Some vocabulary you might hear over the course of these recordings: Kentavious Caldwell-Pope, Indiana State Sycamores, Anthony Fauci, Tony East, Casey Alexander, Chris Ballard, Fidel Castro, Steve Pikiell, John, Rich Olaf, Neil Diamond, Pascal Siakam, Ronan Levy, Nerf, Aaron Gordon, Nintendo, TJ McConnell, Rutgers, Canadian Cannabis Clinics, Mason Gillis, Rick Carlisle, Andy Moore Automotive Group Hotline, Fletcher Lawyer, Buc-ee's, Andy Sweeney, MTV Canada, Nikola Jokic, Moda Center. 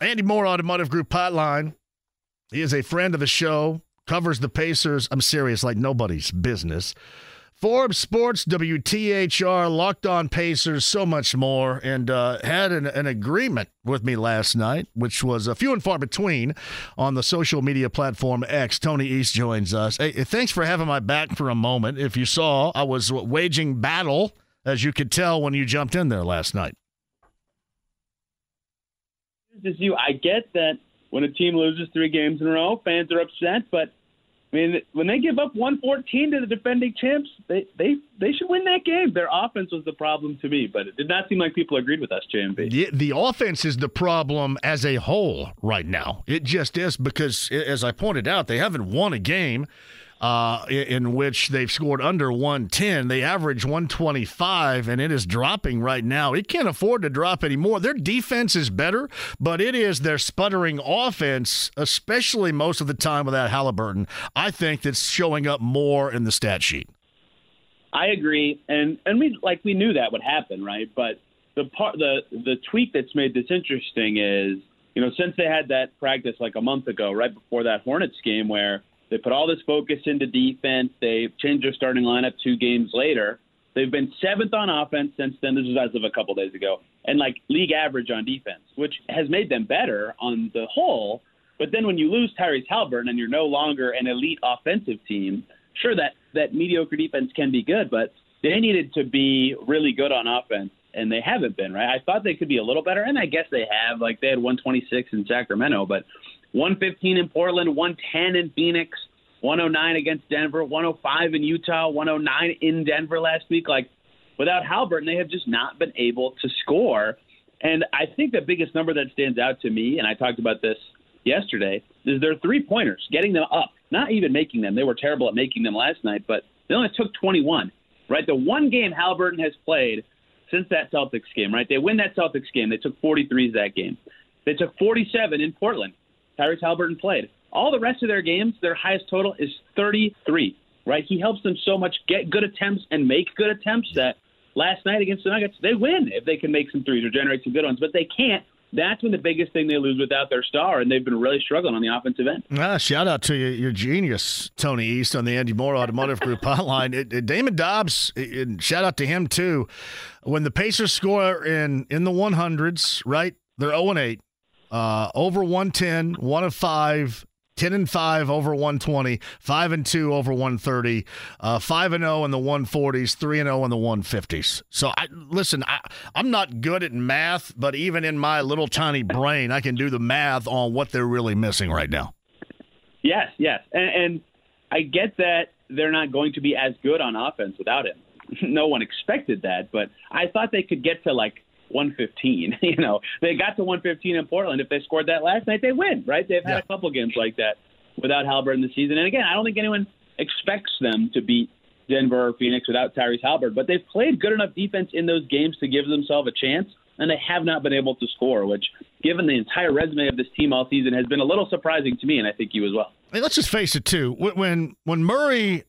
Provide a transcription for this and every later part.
Andy Moore Automotive Group Hotline. He is a friend of the show, covers the Pacers. I'm serious, like nobody's business. Forbes Sports, WTHR, Locked On Pacers, so much more, and had an agreement with me last night, which was a few and far between on the social media platform X. Tony East joins us. Hey, thanks for having my back for a moment. If you saw, I was waging battle, as you could tell when you jumped in there last night. I get that when a team loses three games in a row, fans are upset, but I mean, when they give up 114 to the defending champs, they should win that game. Their offense was the problem to me, but it did not seem like people agreed with us, JMB. The offense is the problem as a whole right now. It just is because, as I pointed out, they haven't won a game in which they've scored under 110. They average 125, and it is dropping right now. It can't afford to drop anymore. Their defense is better, but it is their sputtering offense, especially most of the time without Haliburton, I think that's showing up more in the stat sheet. I agree, and we knew that would happen, right? But the tweak that's made this interesting is, you know, since they had that practice like a month ago, right before that Hornets game where they put all this focus into defense. They've changed their starting lineup 2 games later. They've been 7th on offense since then. This is as of a couple days ago. And, like, league average on defense, which has made them better on the whole. But then when you lose Tyrese Haliburton and you're no longer an elite offensive team, sure, that mediocre defense can be good, but they needed to be really good on offense, and they haven't been, right? I thought they could be a little better, and I guess they have. Like, they had 126 in Sacramento, but 115 in Portland, 110 in Phoenix, 109 against Denver, 105 in Utah, 109 in Denver last week. Like, without Haliburton, they have just not been able to score. And I think the biggest number that stands out to me, and I talked about this yesterday, is their three-pointers, getting them up, not even making them. They were terrible at making them last night, but they only took 21, right? The one game Haliburton has played since that Celtics game, right? They win that Celtics game. They took 43s that game. They took 47 in Portland. Tyrese Haliburton played. All the rest of their games, their highest total is 33, right? He helps them so much get good attempts and make good attempts that last night against the Nuggets, they win if they can make some threes or generate some good ones, but they can't. That's when the biggest thing they lose without their star, and they've been really struggling on the offensive end. Ah, shout out to your genius, Tony East, on the Andy Moore Automotive Group Hotline. Damon Dobbs, shout out to him too. When the Pacers score in the 100s, right, they're 0-8. Over 110, 1-5, 10-5 over 120, 5-2 over 130, 5-0 in the 140s, 3-0 in the 150s. So, I'm not good at math, but even in my little tiny brain, I can do the math on what they're really missing right now. Yes. And I get that they're not going to be as good on offense without him. No one expected that, but I thought they could get to, like, 115. You know, they got to 115 in Portland. If they scored that last night, they win, right? They've had a couple games like that without Haliburton this season. And again, I don't think anyone expects them to beat Denver or Phoenix without Tyrese Haliburton, but they've played good enough defense in those games to give themselves a chance, and they have not been able to score, which, given the entire resume of this team all season, has been a little surprising to me, and I think you as well. Hey, let's just face it, too. When Murray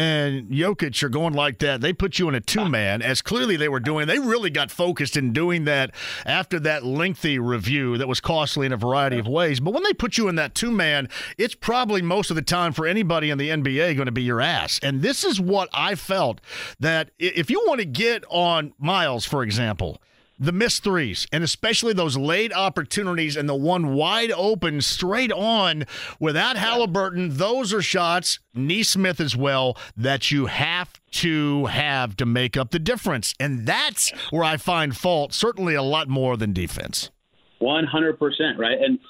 and Jokic are going like that, they put you in a two-man, as clearly they were doing. They really got focused in doing that after that lengthy review that was costly in a variety of ways. But when they put you in that two-man, it's probably most of the time for anybody in the NBA going to be your ass. And this is what I felt, that if you want to get on Miles, for example, the missed threes, and especially those late opportunities and the one wide open straight on without Haliburton, those are shots, Nesmith as well, that you have to make up the difference. And that's where I find fault, certainly a lot more than defense. 100%, right? And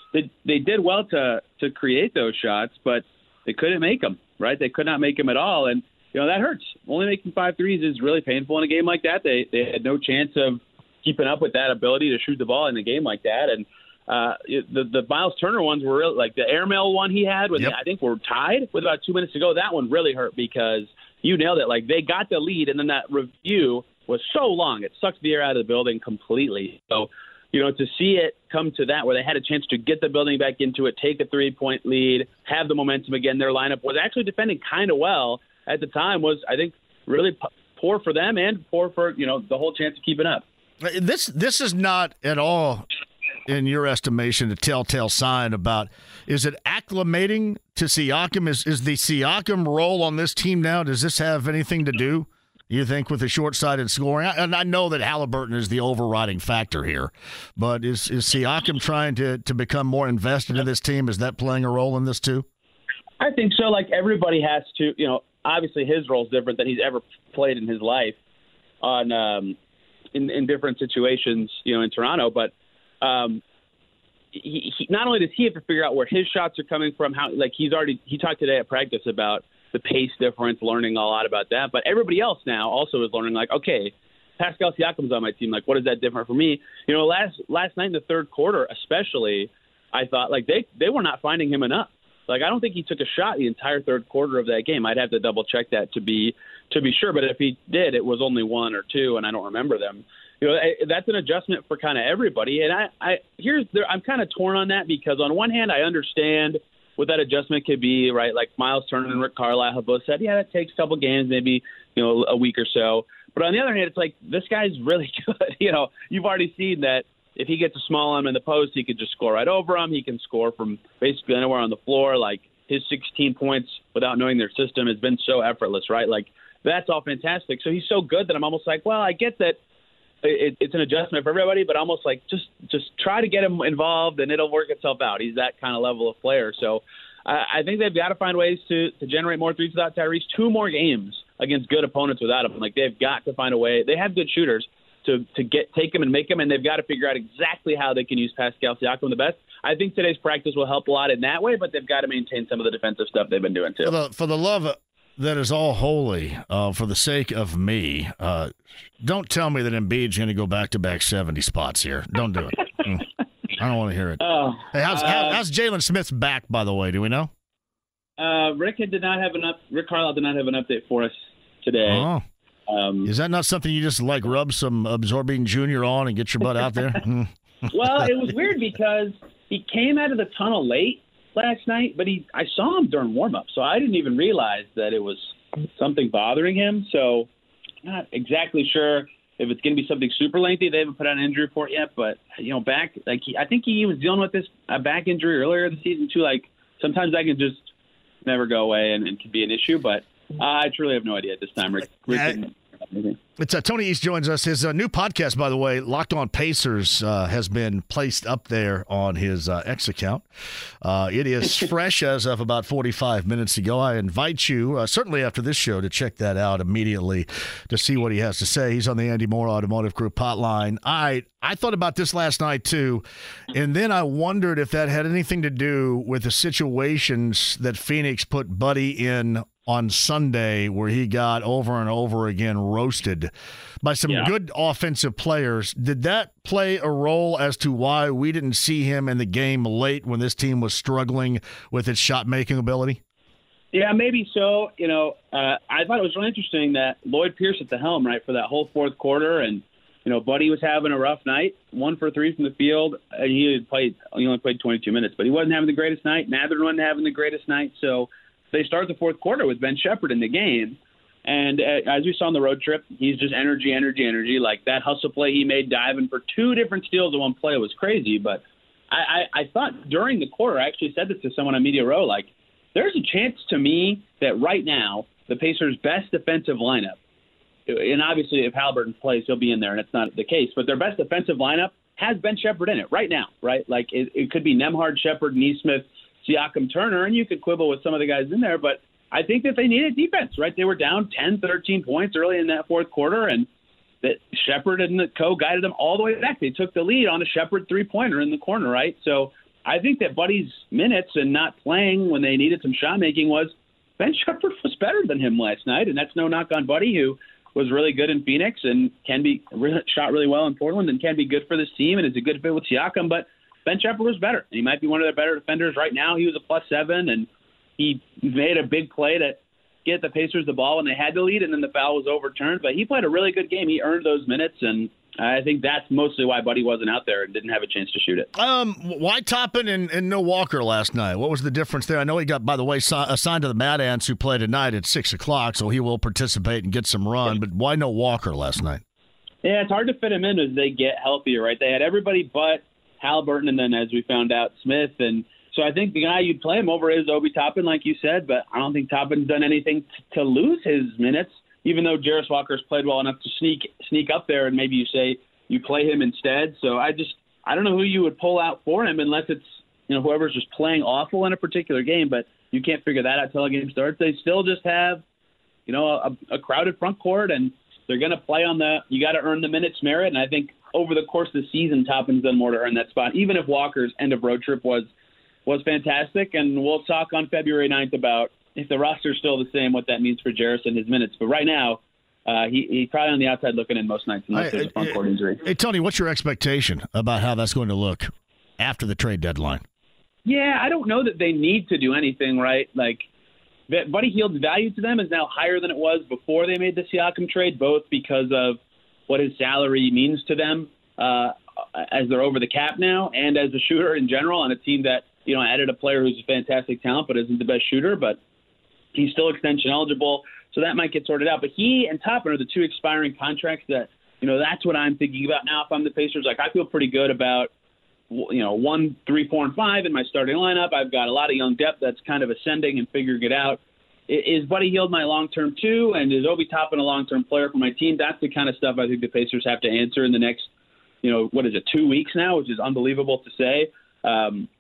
they did well to create those shots, but they couldn't make them, right? They could not make them at all. And, you know, that hurts. Only making 5 threes is really painful in a game like that. They had no chance of keeping up with that ability to shoot the ball in a game like that. And The Miles Turner ones were really, like the airmail one he had, when I think we're tied with about 2 minutes to go. That one really hurt because you nailed it. Like, they got the lead, and then that review was so long. It sucked the air out of the building completely. So, you know, to see it come to that, where they had a chance to get the building back into it, take a three-point lead, have the momentum again, their lineup was actually defending kind of well at the time, was, I think, really poor for them and poor for, you know, the whole chance of keeping up. This is not at all, in your estimation, a telltale sign about, is it acclimating to Siakam? Is the Siakam role on this team now, does this have anything to do, you think, with the short-sighted scoring? And I know that Haliburton is the overriding factor here, but is Siakam trying to become more invested in this team? Is that playing a role in this too? I think so. Like, everybody has to, you know, obviously his role is different than he's ever played in his life on in different situations, you know, in Toronto, but he not only does he have to figure out where his shots are coming from, how, like, he talked today at practice about the pace difference, learning a lot about that, but everybody else now also is learning, like, okay, Pascal Siakam's on my team, like, what is that different for me? You know, last night in the third quarter especially, I thought, like, they were not finding him enough. Like, I don't think he took a shot the entire third quarter of that game. I'd have to double check that to be sure, but if he did, it was only one or two, and I don't remember them. You know, that's an adjustment for kind of everybody. And I'm kind of torn on that, because on one hand, I understand what that adjustment could be, right? Like, Miles Turner and Rick Carlisle have both said, yeah, that takes a couple games, maybe, you know, a week or so. But on the other hand, it's like, this guy's really good. You know, you've already seen that if he gets a small arm in the post, he could just score right over him. He can score from basically anywhere on the floor. Like, his 16 points without knowing their system has been so effortless, right? Like, that's all fantastic. So he's so good that I'm almost like, well, I get that it's an adjustment for everybody, but almost like just try to get him involved and it'll work itself out. He's that kind of level of player. So I think they've got to find ways to generate more threes without Tyrese. Two more games against good opponents without him. Like, they've got to find a way. They have good shooters to take him and make him, and they've got to figure out exactly how they can use Pascal Siakam the best. I think today's practice will help a lot in that way, but they've got to maintain some of the defensive stuff they've been doing too. For the love of that is all holy, for the sake of me. Don't tell me that Embiid's going to go back-to-back 70 spots here. Don't do it. I don't want to hear it. Oh, hey, how's Jalen Smith's back, by the way? Do we know? Rick Carlisle did not have an update for us today. Oh. Is that not something you just, like, rub some Absorbing Junior on and get your butt out there? Well, it was weird because he came out of the tunnel late last night, but I saw him during warm-up, so I didn't even realize that it was something bothering him. So not exactly sure if it's going to be something super lengthy. They haven't put out an injury report yet, but, you know, back, like, I think he was dealing with this back injury earlier in the season too. Like, sometimes that can just never go away and can be an issue, but I truly have no idea at this time. It's Tony East joins us. His new podcast, by the way, Locked On Pacers, has been placed up there on his X account. It is fresh as of about 45 minutes ago. I invite you, certainly after this show, to check that out immediately to see what he has to say. He's on the Andy Moore Automotive Group Hotline. I thought about this last night too, and then I wondered if that had anything to do with the situations that Phoenix put Buddy in on Sunday, where he got over and over again roasted by some good offensive players. Did that play a role as to why we didn't see him in the game late when this team was struggling with its shot-making ability? Yeah, maybe so. You know, I thought it was really interesting that Lloyd Pierce at the helm, right, for that whole fourth quarter, and, you know, Buddy was having a rough night, 1 for 3 from the field. He only played 22 minutes, but he wasn't having the greatest night. Neither one having the greatest night, so they start the fourth quarter with Ben Sheppard in the game. And as we saw on the road trip, he's just energy. Like, that hustle play he made diving for 2 different steals in one play was crazy. But I thought during the quarter, I actually said this to someone on Media Row, like, there's a chance to me that right now the Pacers' best defensive lineup, and obviously if Haliburton plays, he'll be in there, and it's not the case, but their best defensive lineup has Ben Sheppard in it right now, right? Like, it could be Nembhard, Sheppard, Nesmith, Siakam, Turner, and you could quibble with some of the guys in there, but I think that they needed defense, right? They were down 10, 13 points early in that fourth quarter, and that Sheppard and the co-guided them all the way back. They took the lead on a Sheppard three-pointer in the corner, right? So I think that Buddy's minutes and not playing when they needed some shot-making was Ben Sheppard was better than him last night, and that's no knock on Buddy, who was really good in Phoenix and shot really well in Portland and can be good for this team and is a good fit with Siakam, but Ben Sheppard was better. And he might be one of their better defenders right now. He was a +7, and he made a big play to get the Pacers the ball when they had to lead, and then the foul was overturned. But he played a really good game. He earned those minutes, and I think that's mostly why Buddy wasn't out there and didn't have a chance to shoot it. Why Toppin and no Walker last night? What was the difference there? I know he got, by the way, assigned to the Mad Ants, who play tonight at 6 o'clock, so he will participate and get some run. But why no Walker last night? Yeah, it's hard to fit him in as they get healthier, right? They had everybody but Haliburton, and then, as we found out, Smith. And so I think the guy you'd play him over is Obi Toppin, like you said, but I don't think Toppin's done anything to lose his minutes, even though Jarace Walker's played well enough to sneak up there, and maybe you say you play him instead. So I don't know who you would pull out for him, unless it's, you know, whoever's just playing awful in a particular game, but you can't figure that out till a game starts. They still just have, you know, a crowded front court, and they're going to play on the you got to earn the minutes merit, and I think over the course of the season, Toppin's done more to earn that spot, even if Walker's end of road trip was fantastic, and we'll talk on February 9th about if the roster's still the same, what that means for Jarace and his minutes. But right now, he's probably on the outside looking in most nights unless there's a front court injury. Hey, Tony, what's your expectation about how that's going to look after the trade deadline? Yeah, I don't know that they need to do anything, right? Like, Buddy Hield's value to them is now higher than it was before they made the Siakam trade, both because of what his salary means to them as they're over the cap now, and as a shooter in general on a team that, you know, added a player who's a fantastic talent but isn't the best shooter, but he's still extension eligible, so that might get sorted out. But he and Toppin are the two expiring contracts that, you know, that's what I'm thinking about now if I'm the Pacers. Like, I feel pretty good about, you know, 1, 3, 4, and 5 in my starting lineup. I've got a lot of young depth that's kind of ascending and figuring it out. Is Buddy Hield my long-term 2, and is Obi Toppin a long-term player for my team? That's the kind of stuff I think the Pacers have to answer in the next, you know, what is it, 2 weeks now, which is unbelievable to say.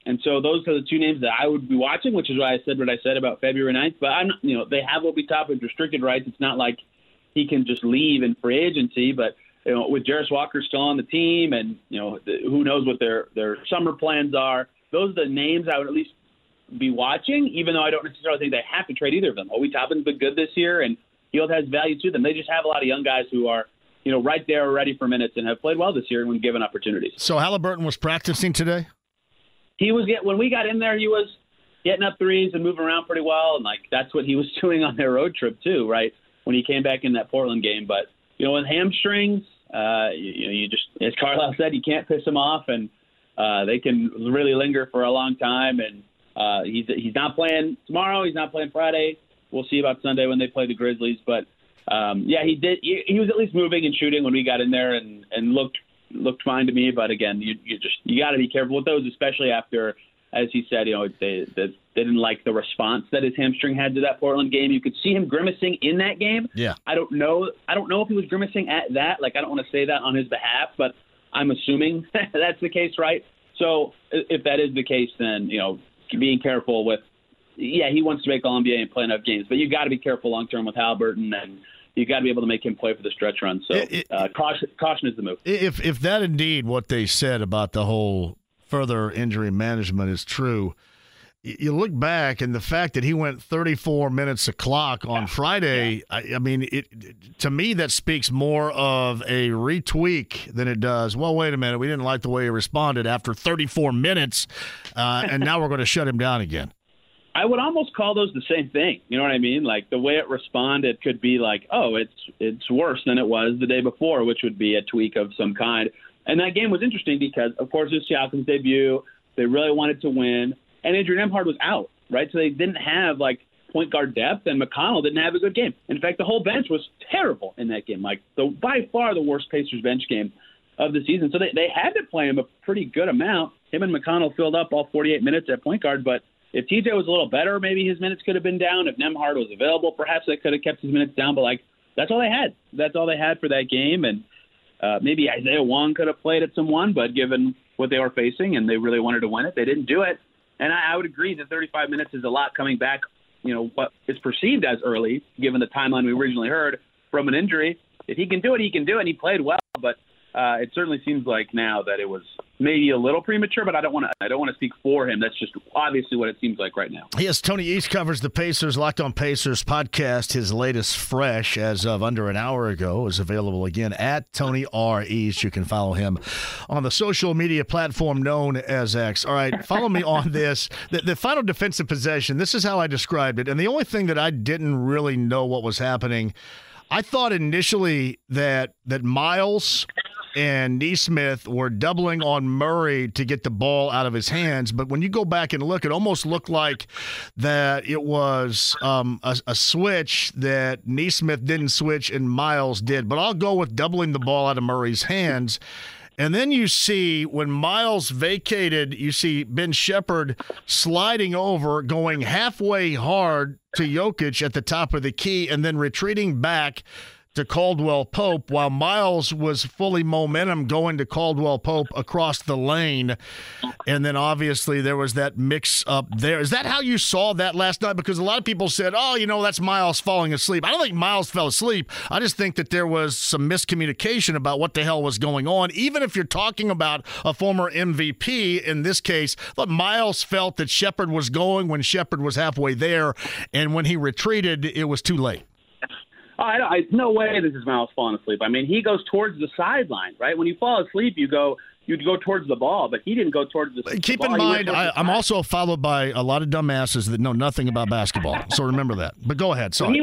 And so those are the two names that I would be watching, which is why I said what I said about February 9th. But I'm not, you know, they have Obi Toppin restricted rights. It's not like he can just leave in free agency. But, you know, with Jarace Walker still on the team, and, you know, who knows what their summer plans are, those are the names I would at least be watching, even though I don't necessarily think they have to trade either of them. Obi Toppin's been good this year, and Hield has value to them. They just have a lot of young guys who are, you know, right there ready for minutes and have played well this year when given opportunities. So Haliburton was practicing today? He was when we got in there, he was getting up threes and moving around pretty well, and like that's what he was doing on their road trip too, right? When he came back in that Portland game, but you know, with hamstrings, you just, as Carlisle said, you can't piss him off, and they can really linger for a long time. And he's not playing tomorrow, he's not playing Friday. We'll see about Sunday when they play the Grizzlies, but yeah, he did. He was at least moving and shooting when we got in there, and looked fine to me, but again, you got to be careful with those, especially after, as he said, you know, they didn't like the response that his hamstring had to that Portland game. You could see him grimacing in that game. Yeah, I don't know if he was grimacing at that. Like, I don't want to say that on his behalf, but I'm assuming that's the case, right? So if that is the case, then, you know, being careful with, yeah, he wants to make All-NBA and play enough games, but you got to be careful long term with Haliburton, and you got to be able to make him play for the stretch run. So caution is the move. If that indeed what they said about the whole further injury management is true, you look back and the fact that he went 34 minutes a clock on Friday, yeah. I mean, it to me that speaks more of a retweak than it does, well, wait a minute, we didn't like the way he responded after 34 minutes, and now we're going to shut him down again. I would almost call those the same thing. You know what I mean? Like, the way it responded could be like, oh, it's worse than it was the day before, which would be a tweak of some kind. And that game was interesting because, of course, it was Siakam's debut. They really wanted to win. And Andrew Nembhard was out, right? So they didn't have, like, point guard depth, and McConnell didn't have a good game. In fact, the whole bench was terrible in that game, like, by far the worst Pacers bench game of the season. So they had to play him a pretty good amount. Him and McConnell filled up all 48 minutes at point guard, but if TJ was a little better, maybe his minutes could have been down. If Nembhard was available, perhaps they could have kept his minutes down. But, like, that's all they had. That's all they had for that game. And maybe Isaiah Wong could have played at someone, but given what they were facing and they really wanted to win it, they didn't do it. And I would agree that 35 minutes is a lot coming back, you know, what is perceived as early, given the timeline we originally heard, from an injury. If he can do it, he can do it. And he played well. But it certainly seems like now that it was – maybe a little premature, but I don't want to speak for him. That's just obviously what it seems like right now. Yes, Tony East covers the Pacers, Locked On Pacers podcast. His latest fresh as of under an hour ago is available again at Tony R. East. You can follow him on the social media platform known as X. All right, follow me on this. The final defensive possession, this is how I described it. And the only thing that I didn't really know what was happening, I thought initially that Miles and Nesmith were doubling on Murray to get the ball out of his hands. But when you go back and look, it almost looked like that it was a switch that Nesmith didn't switch and Miles did. But I'll go with doubling the ball out of Murray's hands. And then you see when Miles vacated, you see Ben Sheppard sliding over, going halfway hard to Jokic at the top of the key, and then retreating back to Caldwell-Pope, while Miles was fully momentum going to Caldwell-Pope across the lane. And then obviously there was that mix up there. Is that how you saw that last night? Because a lot of people said, oh, that's Miles falling asleep. I don't think Miles fell asleep. I just think that there was some miscommunication about what the hell was going on. Even if you're talking about a former MVP, in this case, but Miles felt that Sheppard was going when Sheppard was halfway there. And when he retreated, it was too late. No way this is Miles falling asleep. I mean, he goes towards the sideline, right? When you fall asleep, you'd go towards the ball, but he didn't go towards the sideline. Keep in mind, I'm also followed by a lot of dumbasses that know nothing about basketball, so remember that. But go ahead. Sorry.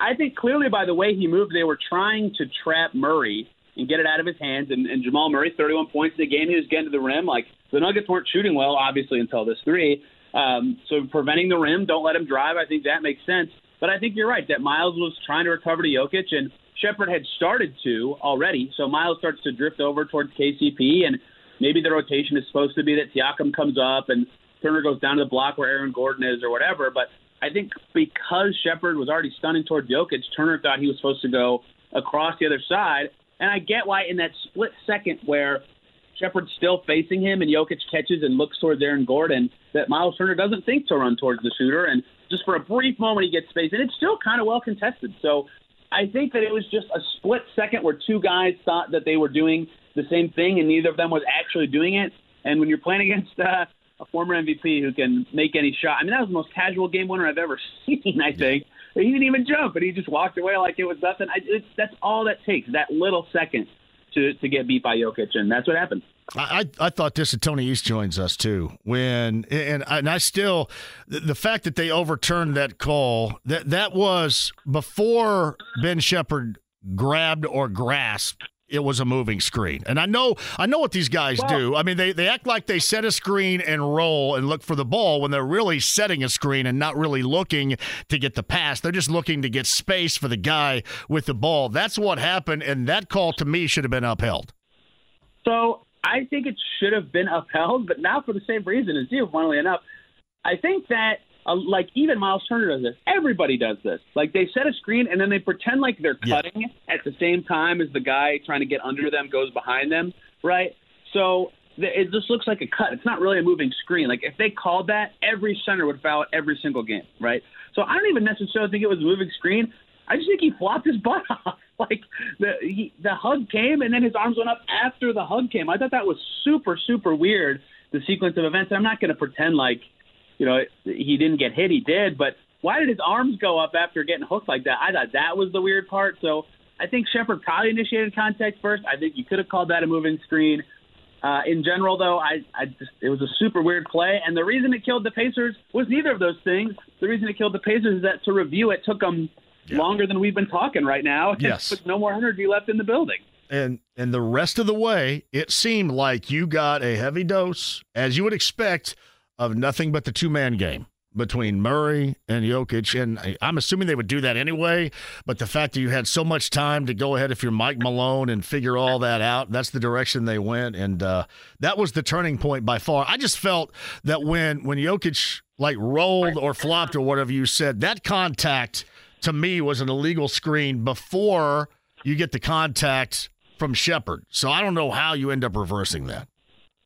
I think clearly by the way he moved, they were trying to trap Murray and get it out of his hands, and Jamal Murray, 31 points in the game. He was getting to the rim. Like, the Nuggets weren't shooting well, obviously, until this three. So preventing the rim, don't let him drive. I think that makes sense. But I think you're right that Miles was trying to recover to Jokic, and Sheppard had started to already. So Miles starts to drift over towards KCP, and maybe the rotation is supposed to be that Siakam comes up and Turner goes down to the block where Aaron Gordon is or whatever. But I think because Sheppard was already stunning towards Jokic, Turner thought he was supposed to go across the other side. And I get why in that split second where Sheppard's still facing him and Jokic catches and looks towards Aaron Gordon, that Miles Turner doesn't think to run towards the shooter. And just for a brief moment, he gets space, and it's still kind of well contested. So I think that it was just a split second where two guys thought that they were doing the same thing, and neither of them was actually doing it. And when you're playing against a former MVP who can make any shot, I mean, that was the most casual game winner I've ever seen, I think. He didn't even jump, and he just walked away like it was nothing. That's all that takes, that little second to get beat by Jokic, and that's what happened. I thought this, and Tony East joins us too. The fact that they overturned that call, that was before Ben Sheppard grabbed or grasped. It was a moving screen. And I know what these guys do. I mean, they act like they set a screen and roll and look for the ball when they're really setting a screen and not really looking to get the pass. They're just looking to get space for the guy with the ball. That's what happened, and that call to me should have been upheld. So I think it should have been upheld, but not for the same reason as you, funnily enough. I think that, even Miles Turner does this. Everybody does this. Like, they set a screen, and then they pretend like they're cutting at the same time as the guy trying to get under them goes behind them, right? So it just looks like a cut. It's not really a moving screen. Like, if they called that, every center would foul it every single game, right? So I don't even necessarily think it was a moving screen. I just think he flopped his butt off. Like, the hug came, and then his arms went up after the hug came. I thought that was super, super weird, the sequence of events. I'm not going to pretend like, he didn't get hit. He did. But why did his arms go up after getting hooked like that? I thought that was the weird part. So I think Sheppard probably initiated contact first. I think you could have called that a moving screen. In general, though, it was a super weird play. And the reason it killed the Pacers was neither of those things. The reason it killed the Pacers is that to review it took them longer than we've been talking right now. Yes. With no more energy left in the building. And the rest of the way, it seemed like you got a heavy dose, as you would expect, of nothing but the two-man game between Murray and Jokic. And I'm assuming they would do that anyway, but the fact that you had so much time to go ahead if you're Mike Malone and figure all that out, that's the direction they went. And that was the turning point by far. I just felt that when Jokic rolled or flopped or whatever you said, that contact to me was an illegal screen before you get the contact from Sheppard. So I don't know how you end up reversing that.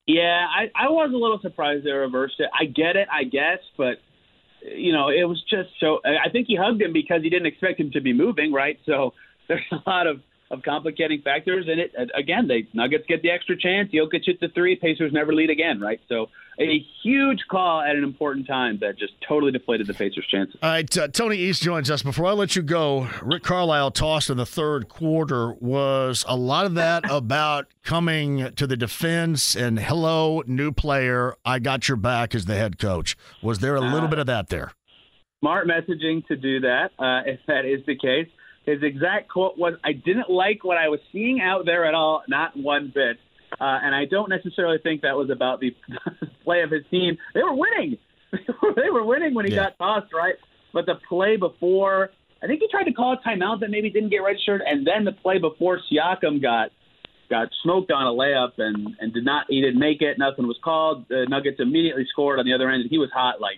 Yeah, I was a little surprised they reversed it. I get it, I guess, but, it was just so – I think he hugged him because he didn't expect him to be moving, right? So there's a lot of of complicating factors. And it, again, the Nuggets get the extra chance. Jokic hits the three. Pacers never lead again, right? So a huge call at an important time that just totally deflated the Pacers' chances. All right, Tony East joins us. Before I let you go, Rick Carlisle tossed in the third quarter. Was a lot of that about coming to the defense and, hello, new player, I got your back as the head coach? Was there a little bit of that there? Smart messaging to do that, if that is the case. His exact quote was, "I didn't like what I was seeing out there at all, not one bit." And I don't necessarily think that was about the play of his team. They were winning. They were winning when he got tossed, right? But the play before, I think he tried to call a timeout that maybe didn't get registered, and then the play before Siakam got smoked on a layup and he didn't make it. Nothing was called. The Nuggets immediately scored on the other end, and he was hot like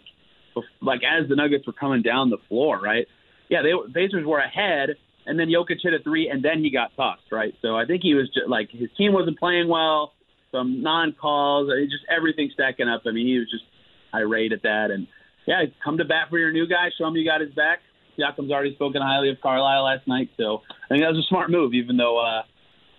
as the Nuggets were coming down the floor, right? Yeah, the Pacers were ahead, and then Jokic hit a three, and then he got tossed, right? So I think he was just like, his team wasn't playing well, some non-calls, just everything stacking up. I mean, he was just irate at that. And, yeah, come to bat for your new guy, show him you got his back. Siakam's already spoken highly of Carlisle last night, so I think that was a smart move, even though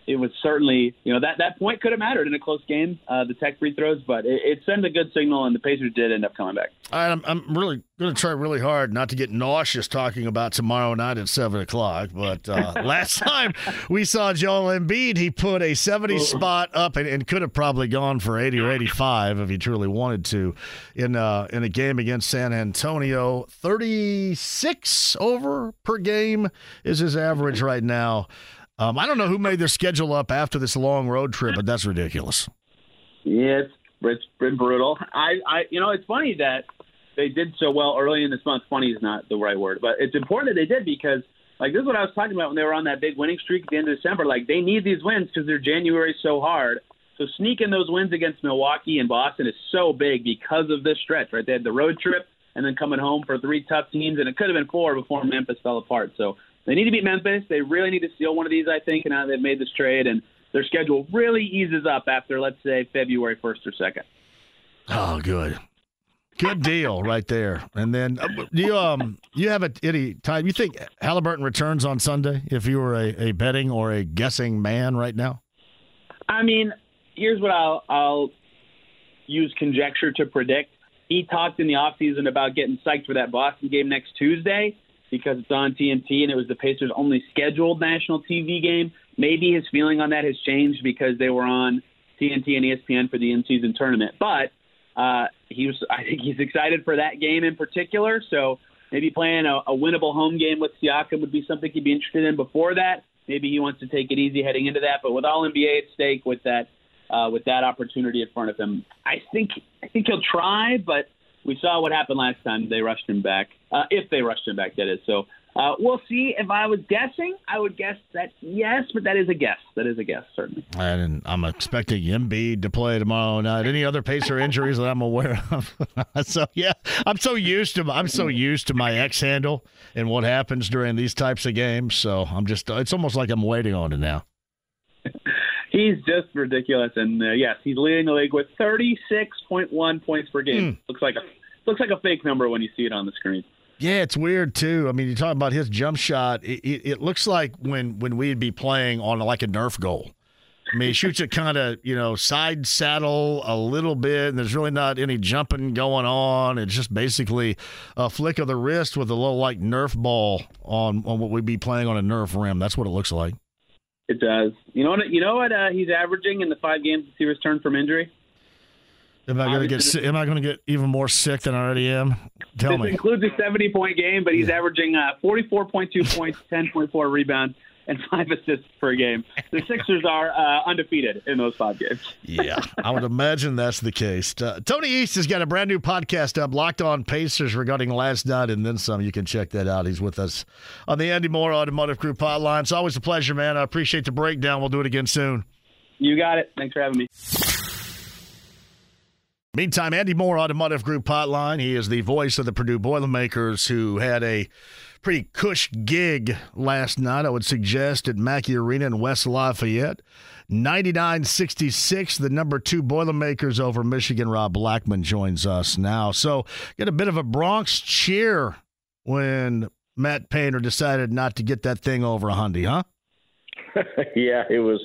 it was certainly, you know, that point could have mattered in a close game, the tech free throws, but it sent a good signal, and the Pacers did end up coming back. All right, I'm really going to try really hard not to get nauseous talking about tomorrow night at 7 o'clock, but last time we saw Joel Embiid, he put a 70 spot up and could have probably gone for 80 or 85 if he truly wanted to in a game against San Antonio. 36 over per game is his average right now. I don't know who made their schedule up after this long road trip, but that's ridiculous. Yeah, it's been brutal. I it's funny that they did so well early in this month. Funny is not the right word, but it's important that they did because, like, this is what I was talking about when they were on that big winning streak at the end of December. Like, they need these wins because their January is so hard. So sneaking those wins against Milwaukee and Boston is so big because of this stretch, right? They had the road trip and then coming home for three tough teams, and it could have been four before Memphis fell apart. So they need to beat Memphis. They really need to steal one of these, I think, and now they've made this trade. And their schedule really eases up after, let's say, February 1st or 2nd. Oh, good. Good deal right there. And then you have any time. You think Haliburton returns on Sunday if you were a betting or a guessing man right now? I mean, here's what I'll use conjecture to predict. He talked in the offseason about getting psyched for that Boston game next Tuesday, because it's on TNT and it was the Pacers' only scheduled national TV game. Maybe his feeling on that has changed because they were on TNT and ESPN for the in-season tournament. But I think he's excited for that game in particular. So maybe playing a winnable home game with Siakam would be something he'd be interested in before that. Maybe he wants to take it easy heading into that. But with all NBA at stake, with that opportunity in front of him, I think he'll try, but we saw what happened last time. They rushed him back, if they rushed him back, that is. So we'll see. If I was guessing, I would guess that yes, but that is a guess. That is a guess, certainly. And I'm expecting Embiid to play tomorrow night. Any other Pacer injuries that I'm aware of? So yeah, I'm so used to my X handle and what happens during these types of games. So I'm just, it's almost like I'm waiting on it now. He's just ridiculous, and yes, he's leading the league with 36.1 points per game. Looks like a fake number when you see it on the screen. Yeah, it's weird too. I mean, you're talking about his jump shot. It looks like when we'd be playing on like a Nerf goal. I mean, he shoots it kind of, you know, side saddle a little bit, and there's really not any jumping going on. It's just basically a flick of the wrist with a little like Nerf ball on what we'd be playing on a Nerf rim. That's what it looks like. It does. You know what he's averaging in the 5 games since he returned from injury? Am I going to get even more sick than I already am? Tell me. This includes a 70-point game, but he's averaging 44.2 points, 10.4 rebounds, and 5 assists per game. The Sixers are undefeated in those 5 games. Yeah, I would imagine that's the case. Tony East has got a brand new podcast up, Locked On Pacers, regarding last night and then some. You can check that out. He's with us on the Andy Moore Automotive Group Hotline. It's always a pleasure, man. I appreciate the breakdown. We'll do it again soon. You got it. Thanks for having me. Meantime, Andy Moore Automotive Group Hotline. He is the voice of the Purdue Boilermakers, who had a pretty cush gig last night, I would suggest, at Mackey Arena in West Lafayette. 99-66, the number 2 Boilermakers over Michigan. Rob Blackman joins us now. So, get a bit of a Bronx cheer when Matt Painter decided not to get that thing over a hundy, huh? Yeah, it was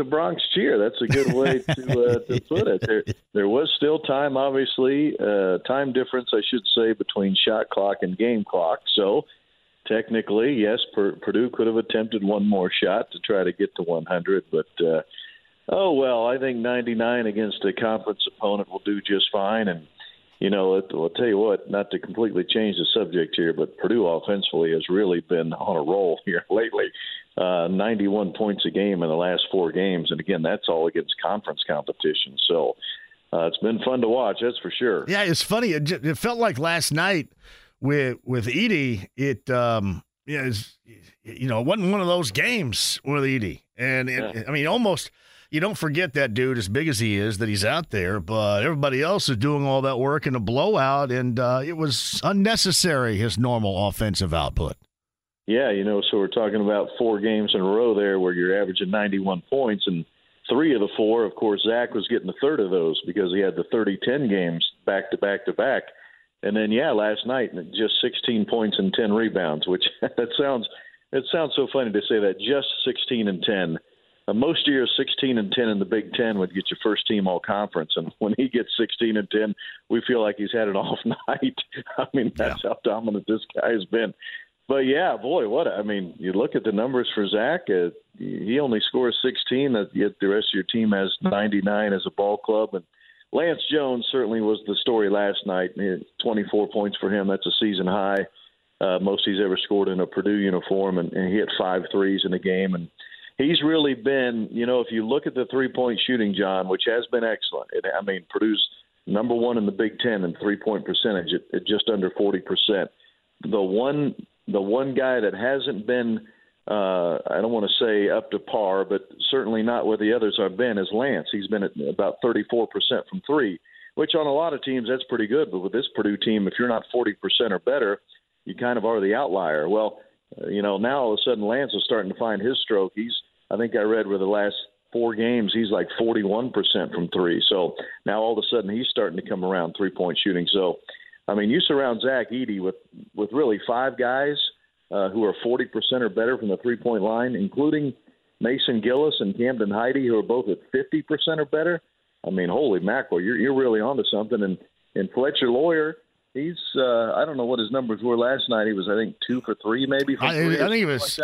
a Bronx cheer. That's a good way to put it. There was still time, obviously, time difference, I should say, between shot clock and game clock. So technically, yes, Purdue could have attempted one more shot to try to get to 100, but oh well. I think 99 against a conference opponent will do just fine. And you know, I'll tell you what, not to completely change the subject here, but Purdue offensively has really been on a roll here lately. 91 points a game in the last four games. And again, that's all against conference competition. So it's been fun to watch, that's for sure. Yeah, it's funny. It felt like last night with Edey, it wasn't one of those games with Edey. And I mean, almost – you don't forget that dude, as big as he is, that he's out there, but everybody else is doing all that work in a blowout, and it was unnecessary, his normal offensive output. Yeah, you know, so we're talking about four games in a row there where you're averaging 91 points, and three of the four, of course, Zach was getting a third of those because he had the 30-10 games back-to-back-to-back. And then, yeah, last night, just 16 points and 10 rebounds, which that sounds so funny to say that, just 16 and 10. Most years, 16 and 10 in the Big Ten would get your first team all conference. And when he gets 16 and 10, we feel like he's had an off night. I mean, that's how dominant this guy has been. But, yeah, boy, you look at the numbers for Zach. He only scores 16, yet the rest of your team has 99 as a ball club. And Lance Jones certainly was the story last night. 24 points for him. That's a season high. Most he's ever scored in a Purdue uniform. And he hit 5 threes in a game. And he's really been, you know, if you look at the three-point shooting, John, which has been excellent. Purdue's number one in the Big Ten in three-point percentage at just under 40%. The one guy that hasn't been, I don't want to say up to par, but certainly not where the others have been, is Lance. He's been at about 34% from three, which on a lot of teams that's pretty good. But with this Purdue team, if you're not 40% or better, you kind of are the outlier. Well, you know, now all of a sudden Lance is starting to find his stroke. I think I read where the last four games he's like 41% from three. So now all of a sudden he's starting to come around three-point shooting. So, I mean, you surround Zach Edey with really five guys who are 40% or better from the three-point line, including Mason Gillis and Camden Heady, who are both at 50% or better. I mean, holy mackerel, you're really onto something. And Fletcher Lawyer, he's I don't know what his numbers were last night. He was, I think, 2 for 3 maybe. I think he was,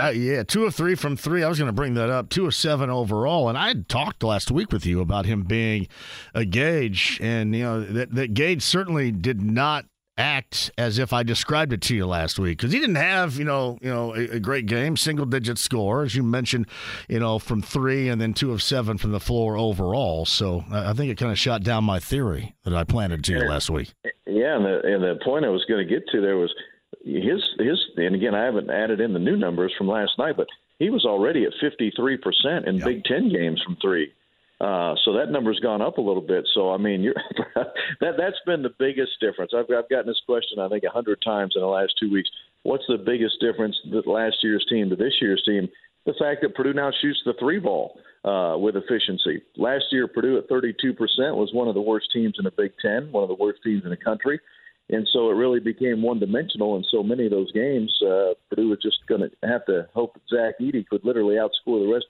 2 of 3 from three. I was going to bring that up. 2 of 7 overall. And I had talked last week with you about him being a gauge. And, you know, that gauge certainly did not act as if I described it to you last week, because he didn't have, you know, a great game, single-digit score, as you mentioned, you know, from three and then 2 of 7 from the floor overall. So I think it kind of shot down my theory that I planted to you last week. Yeah, and the point I was going to get to there was his and again, I haven't added in the new numbers from last night, but he was already at 53% in Big Ten games from three. So that number's gone up a little bit. So, I mean, that's been the biggest difference. I've gotten this question, I think, 100 times in the last 2 weeks. What's the biggest difference that last year's team to this year's team? The fact that Purdue now shoots the three ball with efficiency. Last year, Purdue at 32% was one of the worst teams in the Big Ten, one of the worst teams in the country. And so it really became one-dimensional in so many of those games. Purdue was just going to have to hope that Zach Edey could literally outscore the rest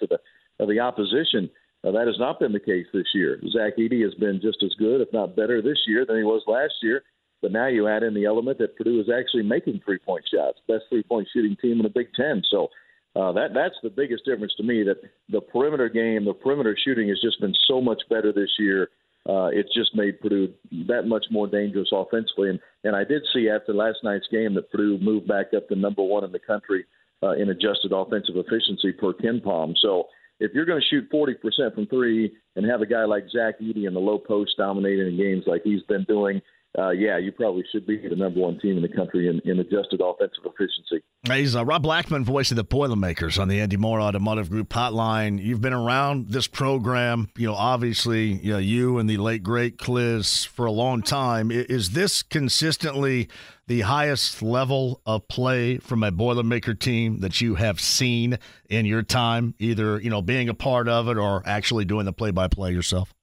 of the opposition. That has not been the case this year. Zach Edey has been just as good, if not better, this year than he was last year. But now you add in the element that Purdue is actually making three-point shots, best three-point shooting team in the Big Ten. So that's the biggest difference to me, that the perimeter game, the perimeter shooting has just been so much better this year. It's just made Purdue that much more dangerous offensively. And I did see after last night's game that Purdue moved back up to number one in the country in adjusted offensive efficiency per KenPom. So if you're going to shoot 40% from three and have a guy like Zach Edey in the low post dominating in games like he's been doing, you probably should be the number one team in the country in adjusted offensive efficiency. He's Rob Blackman, voice of the Boilermakers on the Andy Moore Automotive Group Hotline. You've been around this program, you know, obviously, you know, you and the late, great Cliz for a long time. Is this consistently the highest level of play from a Boilermaker team that you have seen in your time, either, you know, being a part of it or actually doing the play-by-play yourself?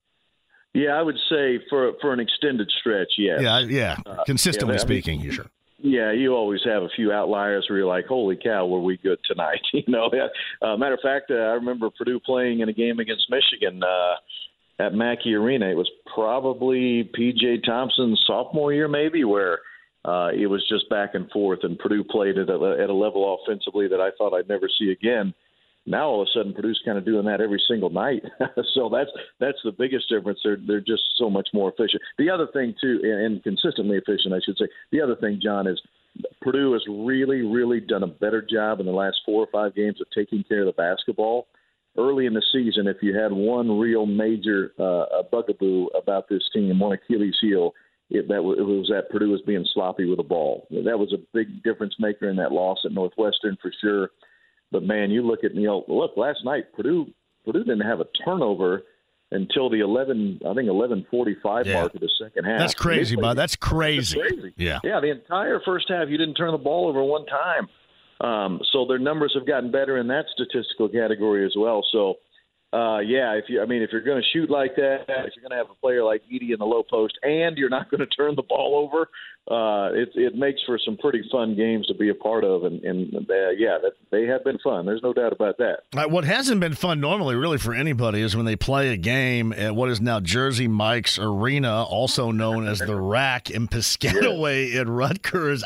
Yeah, I would say for an extended stretch, yes. Consistently speaking, sure. Yeah, you always have a few outliers where you're like, holy cow, were we good tonight? You know, matter of fact, I remember Purdue playing in a game against Michigan at Mackey Arena. It was probably P.J. Thompson's sophomore year maybe, where it was just back and forth, and Purdue played at a level offensively that I thought I'd never see again. Now all of a sudden Purdue's kind of doing that every single night. So that's the biggest difference. They're just so much more efficient. The other thing, too, and consistently efficient, I should say, the other thing, John, is Purdue has really, really done a better job in the last 4 or 5 games of taking care of the basketball. Early in the season, if you had one real major bugaboo about this team, one Achilles heel, it was that Purdue was being sloppy with the ball. That was a big difference maker in that loss at Northwestern for sure. But, man, you look at, last night Purdue didn't have a turnover until the 11:45 mark of the second half. That's crazy, Bud. That's crazy. Yeah, the entire first half you didn't turn the ball over one time. So their numbers have gotten better in that statistical category as well. So, if you're going to shoot like that, if you're going to have a player like Edey in the low post and you're not going to turn the ball over, it makes for some pretty fun games to be a part of. And they have been fun. There's no doubt about that. What hasn't been fun normally really for anybody is when they play a game at what is now Jersey Mike's Arena, also known as the Rack in Piscataway at Rutgers.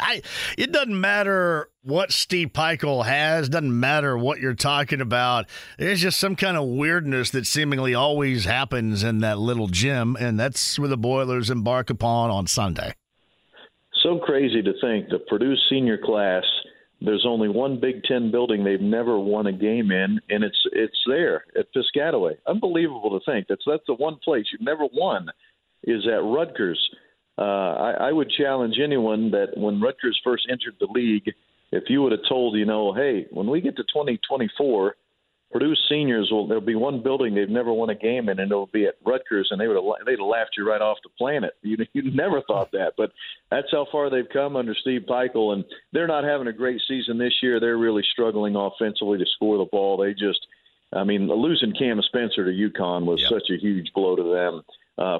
It doesn't matter what Steve Pikiell has, doesn't matter what you're talking about. There's just some kind of weirdness that seemingly always happens in that little gym, and that's where the Boilers embark upon on Sunday. So crazy to think the Purdue senior class, there's only one Big Ten building they've never won a game in, and it's there at Piscataway. Unbelievable to think. That's the one place you've never won is at Rutgers. I would challenge anyone that when Rutgers first entered the league, if you would have told, hey, when we get to 2024, Purdue seniors, there'll be one building they've never won a game in, and it'll be at Rutgers, and they'd have laughed you right off the planet. You never thought that, but that's how far they've come under Steve Pikiell, and they're not having a great season this year. They're really struggling offensively to score the ball. Losing Cam Spencer to UConn was such a huge blow to them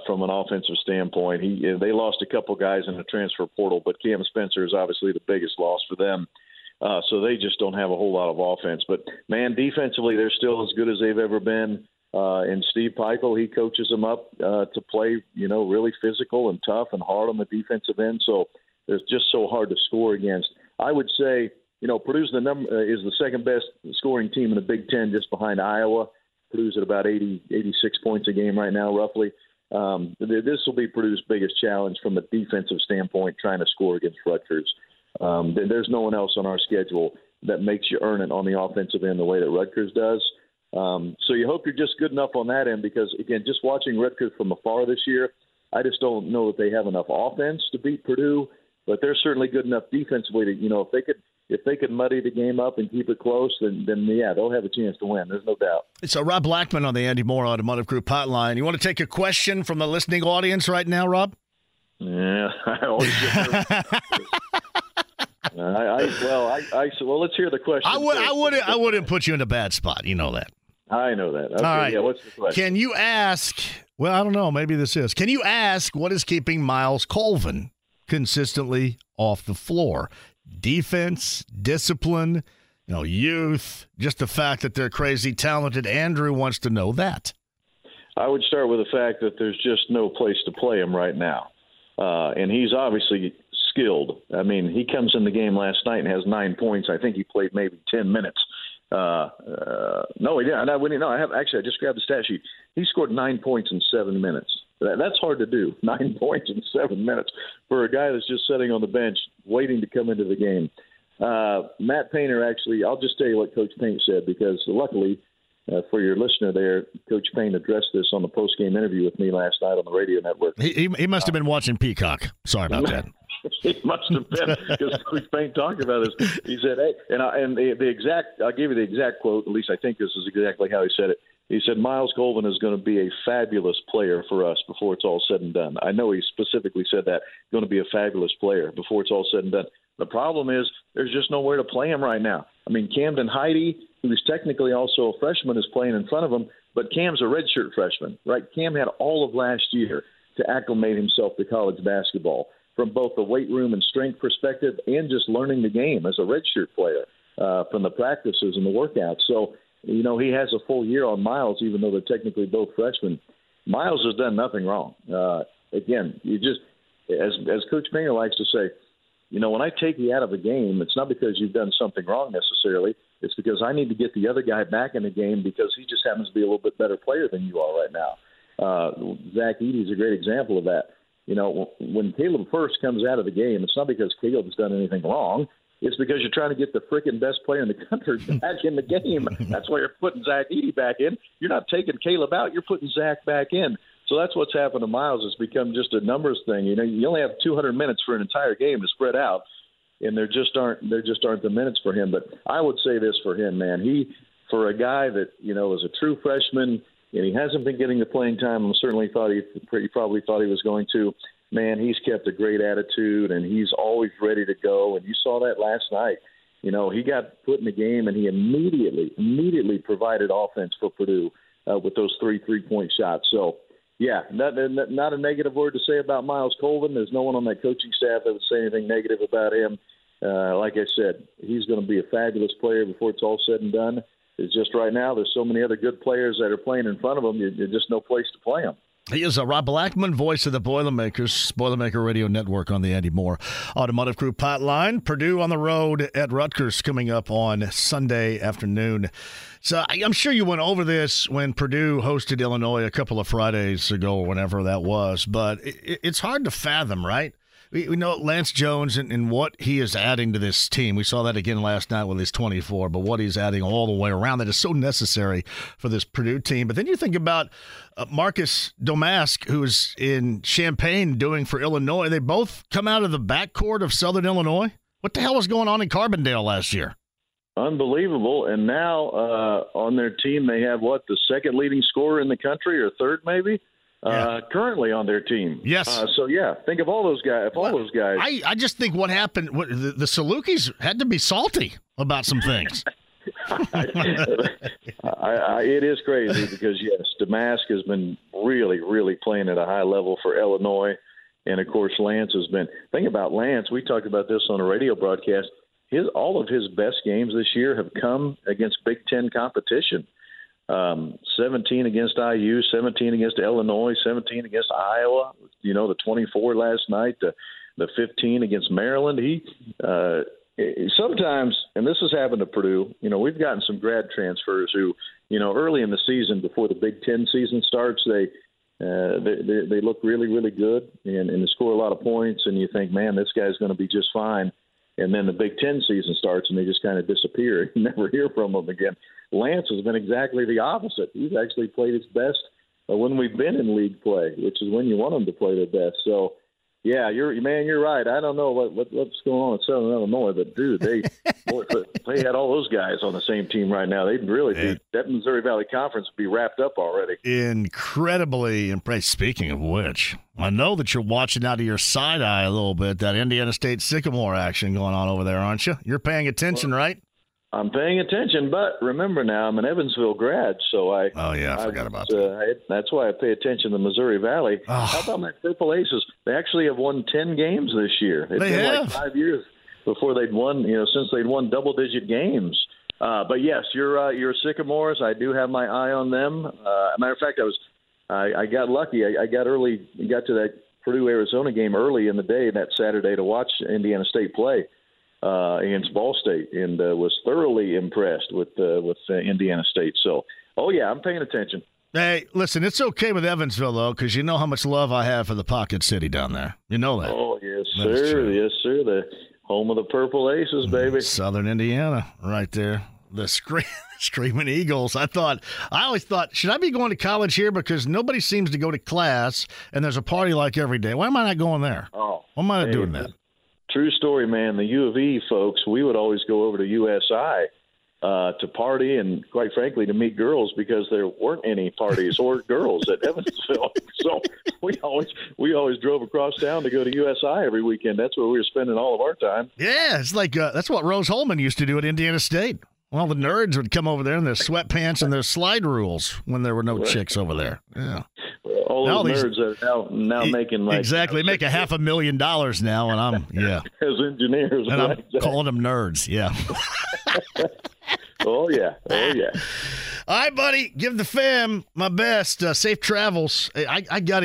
from an offensive standpoint. They lost a couple guys in the transfer portal, but Cam Spencer is obviously the biggest loss for them. So they just don't have a whole lot of offense. But, man, defensively, they're still as good as they've ever been. And Steve Pikiell, he coaches them up to play, really physical and tough and hard on the defensive end. So it's just so hard to score against. I would say, Purdue's is the second best scoring team in the Big Ten, just behind Iowa. Purdue's at about 86 points a game right now, roughly. This will be Purdue's biggest challenge from a defensive standpoint, trying to score against Rutgers. There's no one else on our schedule that makes you earn it on the offensive end the way that Rutgers does. So you hope you're just good enough on that end because, again, just watching Rutgers from afar this year, I just don't know that they have enough offense to beat Purdue, but they're certainly good enough defensively to, if they could muddy the game up and keep it close, then they'll have a chance to win. There's no doubt. So Rob Blackman on the Andy Moore Automotive Group Hotline. You want to take a question from the listening audience right now, Rob? Yeah, I always get Well, let's hear the question. I wouldn't put you in a bad spot. You know that. I know that. Okay, all right. Yeah, what's the question? Can you ask? Well, I don't know. Maybe this is. Can you ask what is keeping Miles Colvin consistently off the floor? Defense, discipline, youth. Just the fact that they're crazy talented. Andrew wants to know that. I would start with the fact that there's just no place to play him right now, and he's obviously skilled. I mean, he comes in the game last night and has 9 points. I think he played maybe 10 minutes. No, he didn't. I just grabbed the stat sheet. He scored 9 points in 7 minutes. That's hard to do. 9 points in 7 minutes for a guy that's just sitting on the bench waiting to come into the game. Matt Painter, actually, I'll just tell you what Coach Payne said, because luckily for your listener there, Coach Payne addressed this on the post-game interview with me last night on the radio network. He must have been watching Peacock. Sorry about that. It must have been, because Coach Payne talked about this. He said, "Hey," I'll give you the exact quote. At least I think this is exactly how he said it. He said, "Miles Colvin is going to be a fabulous player for us before it's all said and done." I know he specifically said that, going to be a fabulous player before it's all said and done. The problem is there's just nowhere to play him right now. I mean, Camden Heady, who's technically also a freshman, is playing in front of him, but Cam's a redshirt freshman, right? Cam had all of last year to acclimate himself to college basketball. from both the weight room and strength perspective, and just learning the game as a redshirt player from the practices and the workouts. So, you know, he has a full year on Miles, even though they're technically both freshmen. Miles has done nothing wrong. Again, you just, as Coach Painter likes to say, you know, when I take you out of a game, it's not because you've done something wrong necessarily. It's because I need to get the other guy back in the game because he just happens to be a little bit better player than you are right now. Zach Edey is a great example of that. You know, when Caleb first comes out of the game, it's not because Caleb's done anything wrong. It's because you're trying to get the freaking best player in the country back in the game. That's why you're putting Zach Edey back in. You're not taking Caleb out. You're putting Zach back in. So that's what's happened to Miles. It's become just a numbers thing. You know, you only have 200 minutes for an entire game to spread out, and there just aren't the minutes for him. But I would say this for him, man. He, for a guy that, you know, is a true freshman, and he hasn't been getting the playing time. I certainly thought he probably thought he was going to. Man, he's kept a great attitude, and he's always ready to go. And you saw that last night. You know, he got put in the game, and he immediately provided offense for Purdue with those three-point shots. So, yeah, not a negative word to say about Miles Colvin. There's no one on that coaching staff that would say anything negative about him. Like I said, he's going to be a fabulous player before it's all said and done. It's just right now there's so many other good players that are playing in front of him, there's just no place to play them. He is a Rob Blackman, voice of the Boilermakers, Boilermaker Radio Network on the Andy Moore Automotive Group Hotline. Purdue on the road at Rutgers coming up on Sunday afternoon. So I'm sure you went over this when Purdue hosted Illinois a couple of Fridays ago, whenever that was, but it's hard to fathom, right? We know Lance Jones and what he is adding to this team. We saw that again last night with his 24, but what he's adding all the way around that is so necessary for this Purdue team. But then you think about Marcus Domask, who's in Champaign doing for Illinois. They both come out of the backcourt of Southern Illinois. What the hell was going on in Carbondale last year? Unbelievable. And now on their team they have, what, the second leading scorer in the country, or third maybe? Yeah. Currently on their team. Yes. So, yeah, think of all those guys. I just think what happened, the Salukis had to be salty about some things. It is crazy because, yes, Damask has been really, really playing at a high level for Illinois. And, of course, Lance has been. Think about Lance. We talked about this on a radio broadcast. All of his best games this year have come against Big Ten competition. 17 against IU, 17 against Illinois, 17 against Iowa, you know, the 24 last night, the 15 against Maryland. He sometimes, and this has happened to Purdue, you know, we've gotten some grad transfers who, you know, early in the season before the Big Ten season starts, they look really, really good and they score a lot of points, and you think, man, this guy's going to be just fine. And then the Big Ten season starts, and they just kind of disappear. You never hear from them again. Lance has been exactly the opposite. He's actually played his best when we've been in league play, which is when you want him to play their best. So, yeah, you're right. I don't know what's going on in Southern Illinois, but, dude, they had all those guys on the same team right now. They'd really be – that Missouri Valley Conference would be wrapped up already. Incredibly impressed. Speaking of which, I know that you're watching out of your side eye a little bit, that Indiana State Sycamore action going on over there, aren't you? You're paying attention, right? I'm paying attention, but remember now, I'm an Evansville grad, so I forgot about that. That's why I pay attention to Missouri Valley. Oh. How about my Purple Aces? They actually have won 10 games this year. It's been like 5 years before they'd won, you know, since they'd won double-digit games. But yes, your Sycamores, I do have my eye on them. As a matter of fact, I got lucky. I got early, got to that Purdue-Arizona game early in the day that Saturday to watch Indiana State play against Ball State, and was thoroughly impressed with Indiana State. So, oh, yeah, I'm paying attention. Hey, listen, it's okay with Evansville, though, because you know how much love I have for the Pocket City down there. You know that. Oh, yes, that sir. Yes, sir. The home of the Purple Aces, baby. Southern Indiana right there. The Screaming Eagles. I always thought, should I be going to college here? Because nobody seems to go to class, and there's a party like every day. Why am I not going there? Oh, why am I not doing that? True story, man. The U of E folks, we would always go over to USI to party and, quite frankly, to meet girls because there weren't any parties or girls at Evansville. So we always drove across town to go to USI every weekend. That's where we were spending all of our time. Yeah, it's like that's what Rose Holman used to do at Indiana State. Well, the nerds would come over there in their sweatpants and their slide rules when there were no chicks over there. Yeah. All now those nerds are now making like... Exactly. They make $500,000 now, and I'm, as engineers. And I'm calling them nerds, Oh, yeah. All right, buddy. Give the fam my best. Safe travels. I got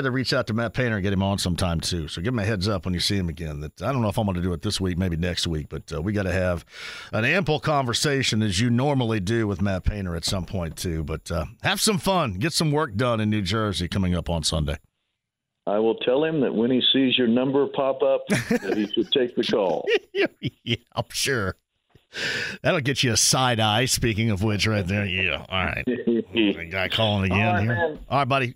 to reach out to Matt Painter and get him on sometime, too. So give him a heads up when you see him again. That I don't know if I'm going to do it this week, maybe next week, but we got to have an ample conversation, as you normally do, with Matt Painter at some point, too. But have some fun. Get some work done in New Jersey coming up on Sunday. I will tell him that when he sees your number pop up, that he should take the call. Yeah, I'm sure. That'll get you a side eye, speaking of which, right there. Yeah, all right. Guy calling again. All right, here. Man. All right, buddy.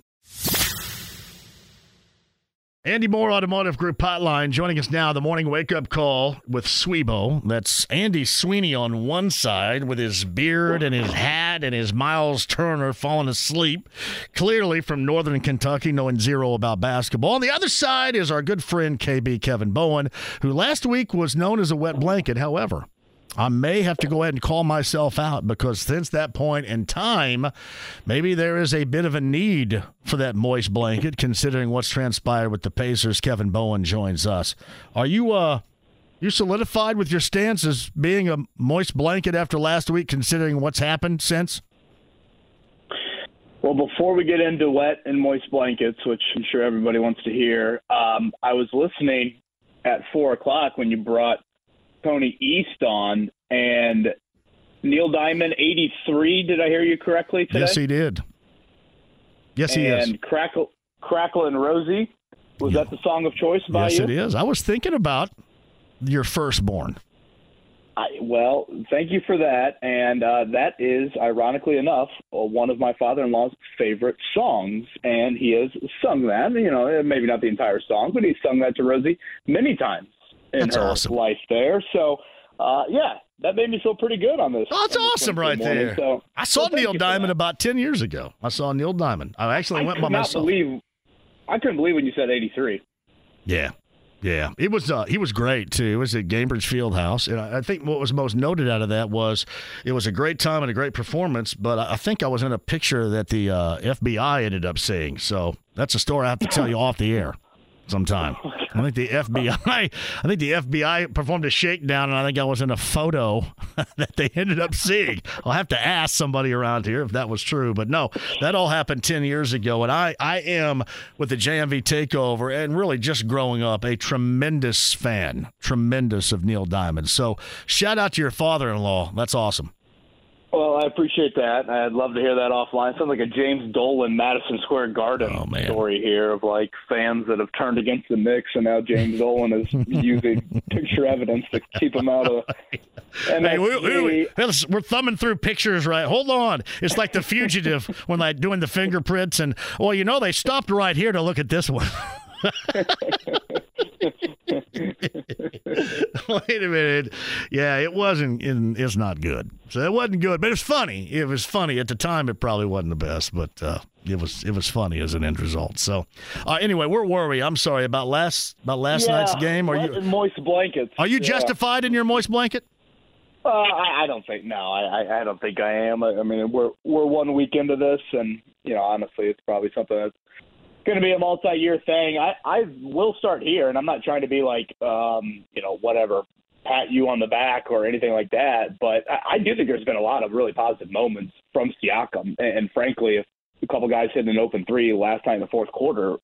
Andy Moore Automotive Group Hotline joining us now. The morning wake-up call with Sweebo. That's Andy Sweeney on one side with his beard and his hat and his Miles Turner falling asleep, clearly from Northern Kentucky, knowing zero about basketball. On the other side is our good friend KB Kevin Bowen, who last week was known as a wet blanket. However, I may have to go ahead and call myself out, because since that point in time, maybe there is a bit of a need for that moist blanket, considering what's transpired with the Pacers. Kevin Bowen joins us. Are you solidified with your stance as being a moist blanket after last week, considering what's happened since? Well, before we get into wet and moist blankets, which I'm sure everybody wants to hear, I was listening at 4 o'clock when you brought Tony East on, and Neil Diamond, 83, did I hear you correctly today? Yes, he did. Yes, he is. And Crackle and Rosie, was that the song of choice by you? Yes, it is. I was thinking about your firstborn. Well, thank you for that, and that is, ironically enough, one of my father-in-law's favorite songs, and he has sung that, maybe not the entire song, but he's sung that to Rosie many times. That's awesome. Life there. So, that made me feel pretty good on this. Oh, that's awesome right there. So, I saw Neil Diamond about 10 years ago. I actually went by myself. I couldn't believe when you said 83. Yeah. Yeah. It was, he was great, too. It was at Gainbridge Fieldhouse. And I think what was most noted out of that was it was a great time and a great performance, but I think I was in a picture that the FBI ended up seeing. So that's a story I have to tell you off the air sometime. I think the FBI performed a shakedown, and I think I was in a photo that they ended up seeing. I'll have to ask somebody around here if that was true, but no, that all happened 10 years ago, and I am, with the JMV takeover and really just growing up, a tremendous fan, of Neil Diamond. So shout out to your father-in-law. That's awesome. Well, I appreciate that. I'd love to hear that offline. Sounds like a James Dolan, Madison Square Garden story here of like fans that have turned against the Knicks, and now James Dolan is using picture evidence to keep them out of. Hey, we're thumbing through pictures, right? Hold on, it's like The Fugitive when they're doing the fingerprints, and they stopped right here to look at this one. Wait a minute. Yeah, it wasn't. It's not good. So it wasn't good, but it's funny. It was funny at the time. It probably wasn't the best, but it was funny as an end result. So anyway, we're worried. I'm sorry about last night's game. Moist blankets. Are you justified in your moist blanket? I don't think. No, I don't think I am. I mean, we're one week into this, and honestly, it's probably something that's going to be a multi-year thing. I will start here, and I'm not trying to be like, whatever, pat you on the back or anything like that, but I do think there's been a lot of really positive moments from Siakam, and frankly, if a couple guys hit an open three last night in the fourth quarter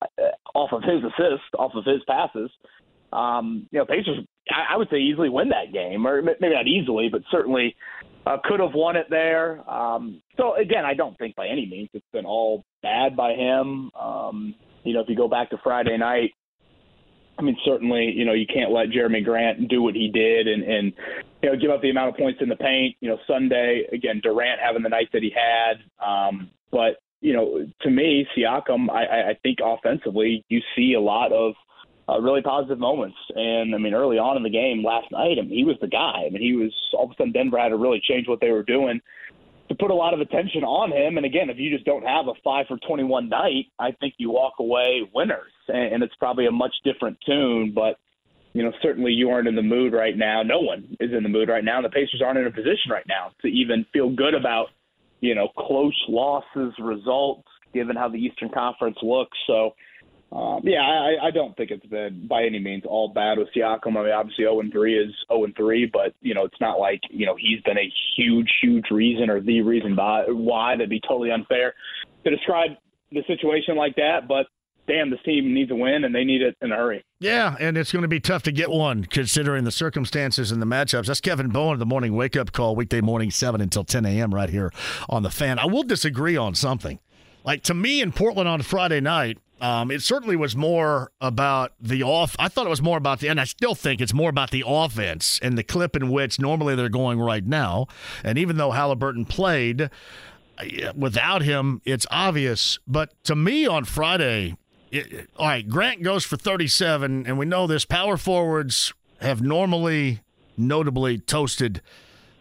off of his assist, off of his passes, Pacers, I would say easily win that game, or maybe not easily, but certainly could have won it there. So, again, I don't think by any means it's been all bad by him. If you go back to Friday night, I mean, certainly, you can't let Jeremy Grant do what he did and give up the amount of points in the paint. Sunday, again, Durant having the night that he had. But, to me, Siakam, I think offensively you see a lot of really positive moments. And, I mean, early on in the game last night, I mean, he was the guy. I mean, he was – all of a sudden Denver had to really change what they were doing to put a lot of attention on him. And, again, if you just don't have a 5-for-21 night, I think you walk away winners. And it's probably a much different tune. But certainly you aren't in the mood right now. No one is in the mood right now. The Pacers aren't in a position right now to even feel good about, close losses, results, given how the Eastern Conference looks. So, I don't think it's been by any means all bad with Siakam. I mean, obviously 0-3 is 0-3, but, it's not like, he's been a huge reason or the reason why. That'd be totally unfair to describe the situation like that, but damn, this team needs a win, and they need it in a hurry. Yeah, and it's going to be tough to get one, considering the circumstances and the matchups. That's Kevin Bowen, the morning wake-up call, weekday morning, 7 until 10 a.m. right here on The Fan. I will disagree on something. Like, to me, in Portland on Friday night, it certainly was more about the off. I thought it was more about the, and I still think it's more about the offense and the clip in which normally they're going right now. And even though Haliburton played, without him, it's obvious. But to me on Friday, all right, Grant goes for 37, and we know this. Power forwards have normally notably toasted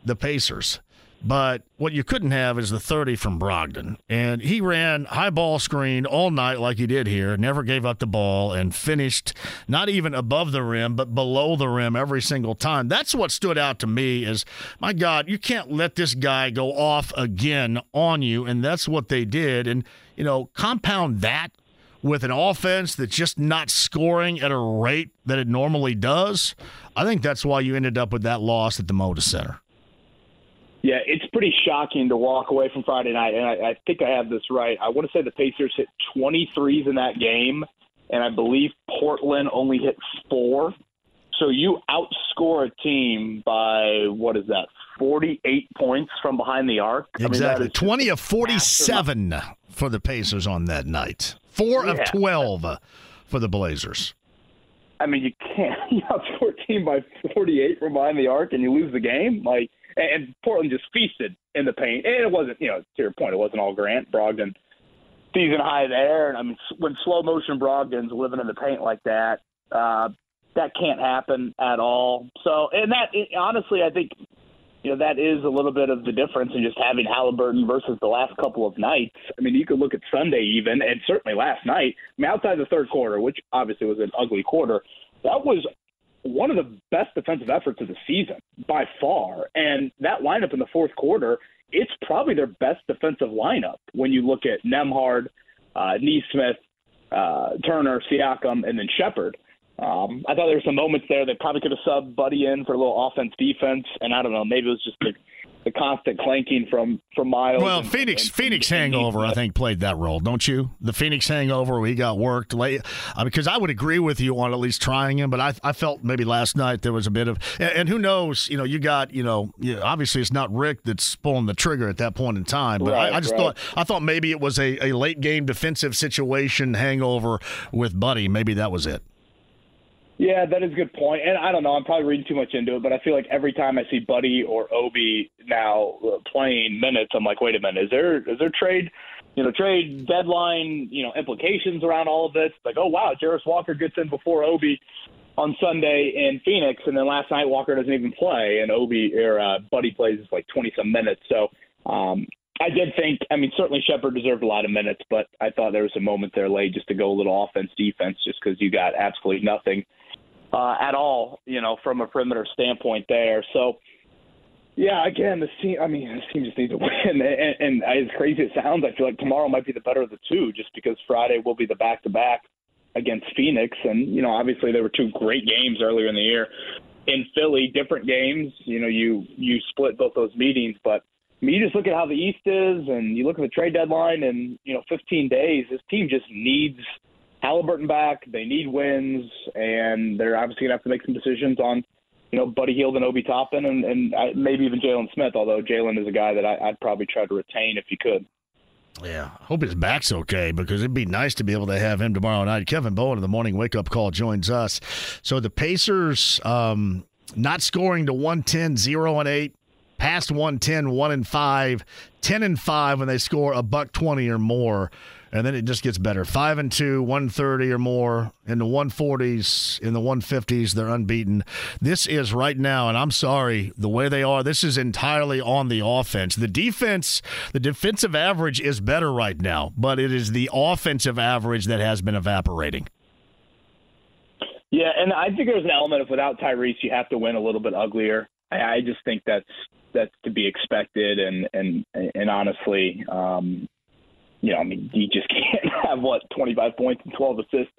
the Pacers. But what you couldn't have is the 30 from Brogdon. And he ran high ball screen all night like he did here, never gave up the ball, and finished not even above the rim but below the rim every single time. That's what stood out to me is, my God, you can't let this guy go off again on you, and that's what they did. And, compound that with an offense that's just not scoring at a rate that it normally does. I think that's why you ended up with that loss at the Moda Center. Yeah, it's pretty shocking to walk away from Friday night, and I think I have this right. I want to say the Pacers hit 23s in that game, and I believe Portland only hit 4. So you outscore a team by, 48 points from behind the arc? Exactly. I mean, 20 of 47 massive for the Pacers on that night. 4 of 12 for the Blazers. I mean, you outscore a team by 48 from behind the arc, and you lose the game? Like, and Portland just feasted in the paint. And it wasn't, to your point, it wasn't all Grant. Brogdon, season high there. And I mean, when slow motion Brogdon's living in the paint like that, that can't happen at all. So, and honestly, I think, that is a little bit of the difference in just having Haliburton versus the last couple of nights. I mean, you could look at Sunday even, and certainly last night, I mean, outside the third quarter, which obviously was an ugly quarter, that was one of the best defensive efforts of the season by far. And that lineup in the fourth quarter, it's probably their best defensive lineup when you look at Nembhard, Nesmith, Turner, Siakam, and then Sheppard. I thought there were some moments there that probably could have subbed Buddy in for a little offense-defense, and I don't know, maybe it was just the constant clanking from Miles. Well, Phoenix hangover, I think, played that role, don't you? The Phoenix hangover, where he got worked late. Because I would agree with you on at least trying him, but I felt maybe last night there was a bit of – and who knows, obviously it's not Rick that's pulling the trigger at that point in time, but right, I just thought maybe it was a late-game defensive situation hangover with Buddy. Maybe that was it. Yeah, that is a good point. And I don't know, I'm probably reading too much into it, but I feel like every time I see Buddy or Obi now playing minutes, I'm like, wait a minute, is there trade deadline, implications around all of this? Like, oh, wow, Jarace Walker gets in before Obi on Sunday in Phoenix, and then last night Walker doesn't even play, and Buddy plays like 20-some minutes. So I did think, certainly Sheppard deserved a lot of minutes, but I thought there was a moment there late just to go a little offense-defense just because you got absolutely nothing at all, from a perimeter standpoint there. So, yeah, again, this team just needs to win. And as crazy as it sounds, I feel like tomorrow might be the better of the two just because Friday will be the back-to-back against Phoenix. And, obviously there were two great games earlier in the year in Philly, different games. You split both those meetings, but you just look at how the East is, and you look at the trade deadline, and, 15 days, this team just needs – Haliburton back, they need wins, and they're obviously going to have to make some decisions on, Buddy Hield and Obi Toppin and maybe even Jalen Smith, although Jalen is a guy that I'd probably try to retain if you could. Yeah, I hope his back's okay because it'd be nice to be able to have him tomorrow night. Kevin Bowen of the morning wake-up call joins us. So the Pacers not scoring to 110, 0-8. Past 110, 1-5, 10-5 when they score $120 or more, and then it just gets better. 5-2, 130 or more, in the 140s, in the 150s, they're unbeaten. This is right now, and I'm sorry, the way they are, this is entirely on the offense. The defense, the defensive average is better right now, but it is the offensive average that has been evaporating. Yeah, and I think there's an element of without Tyrese, you have to win a little bit uglier. I just think that's to be expected, and honestly, you just can't have 25 points and 12 assists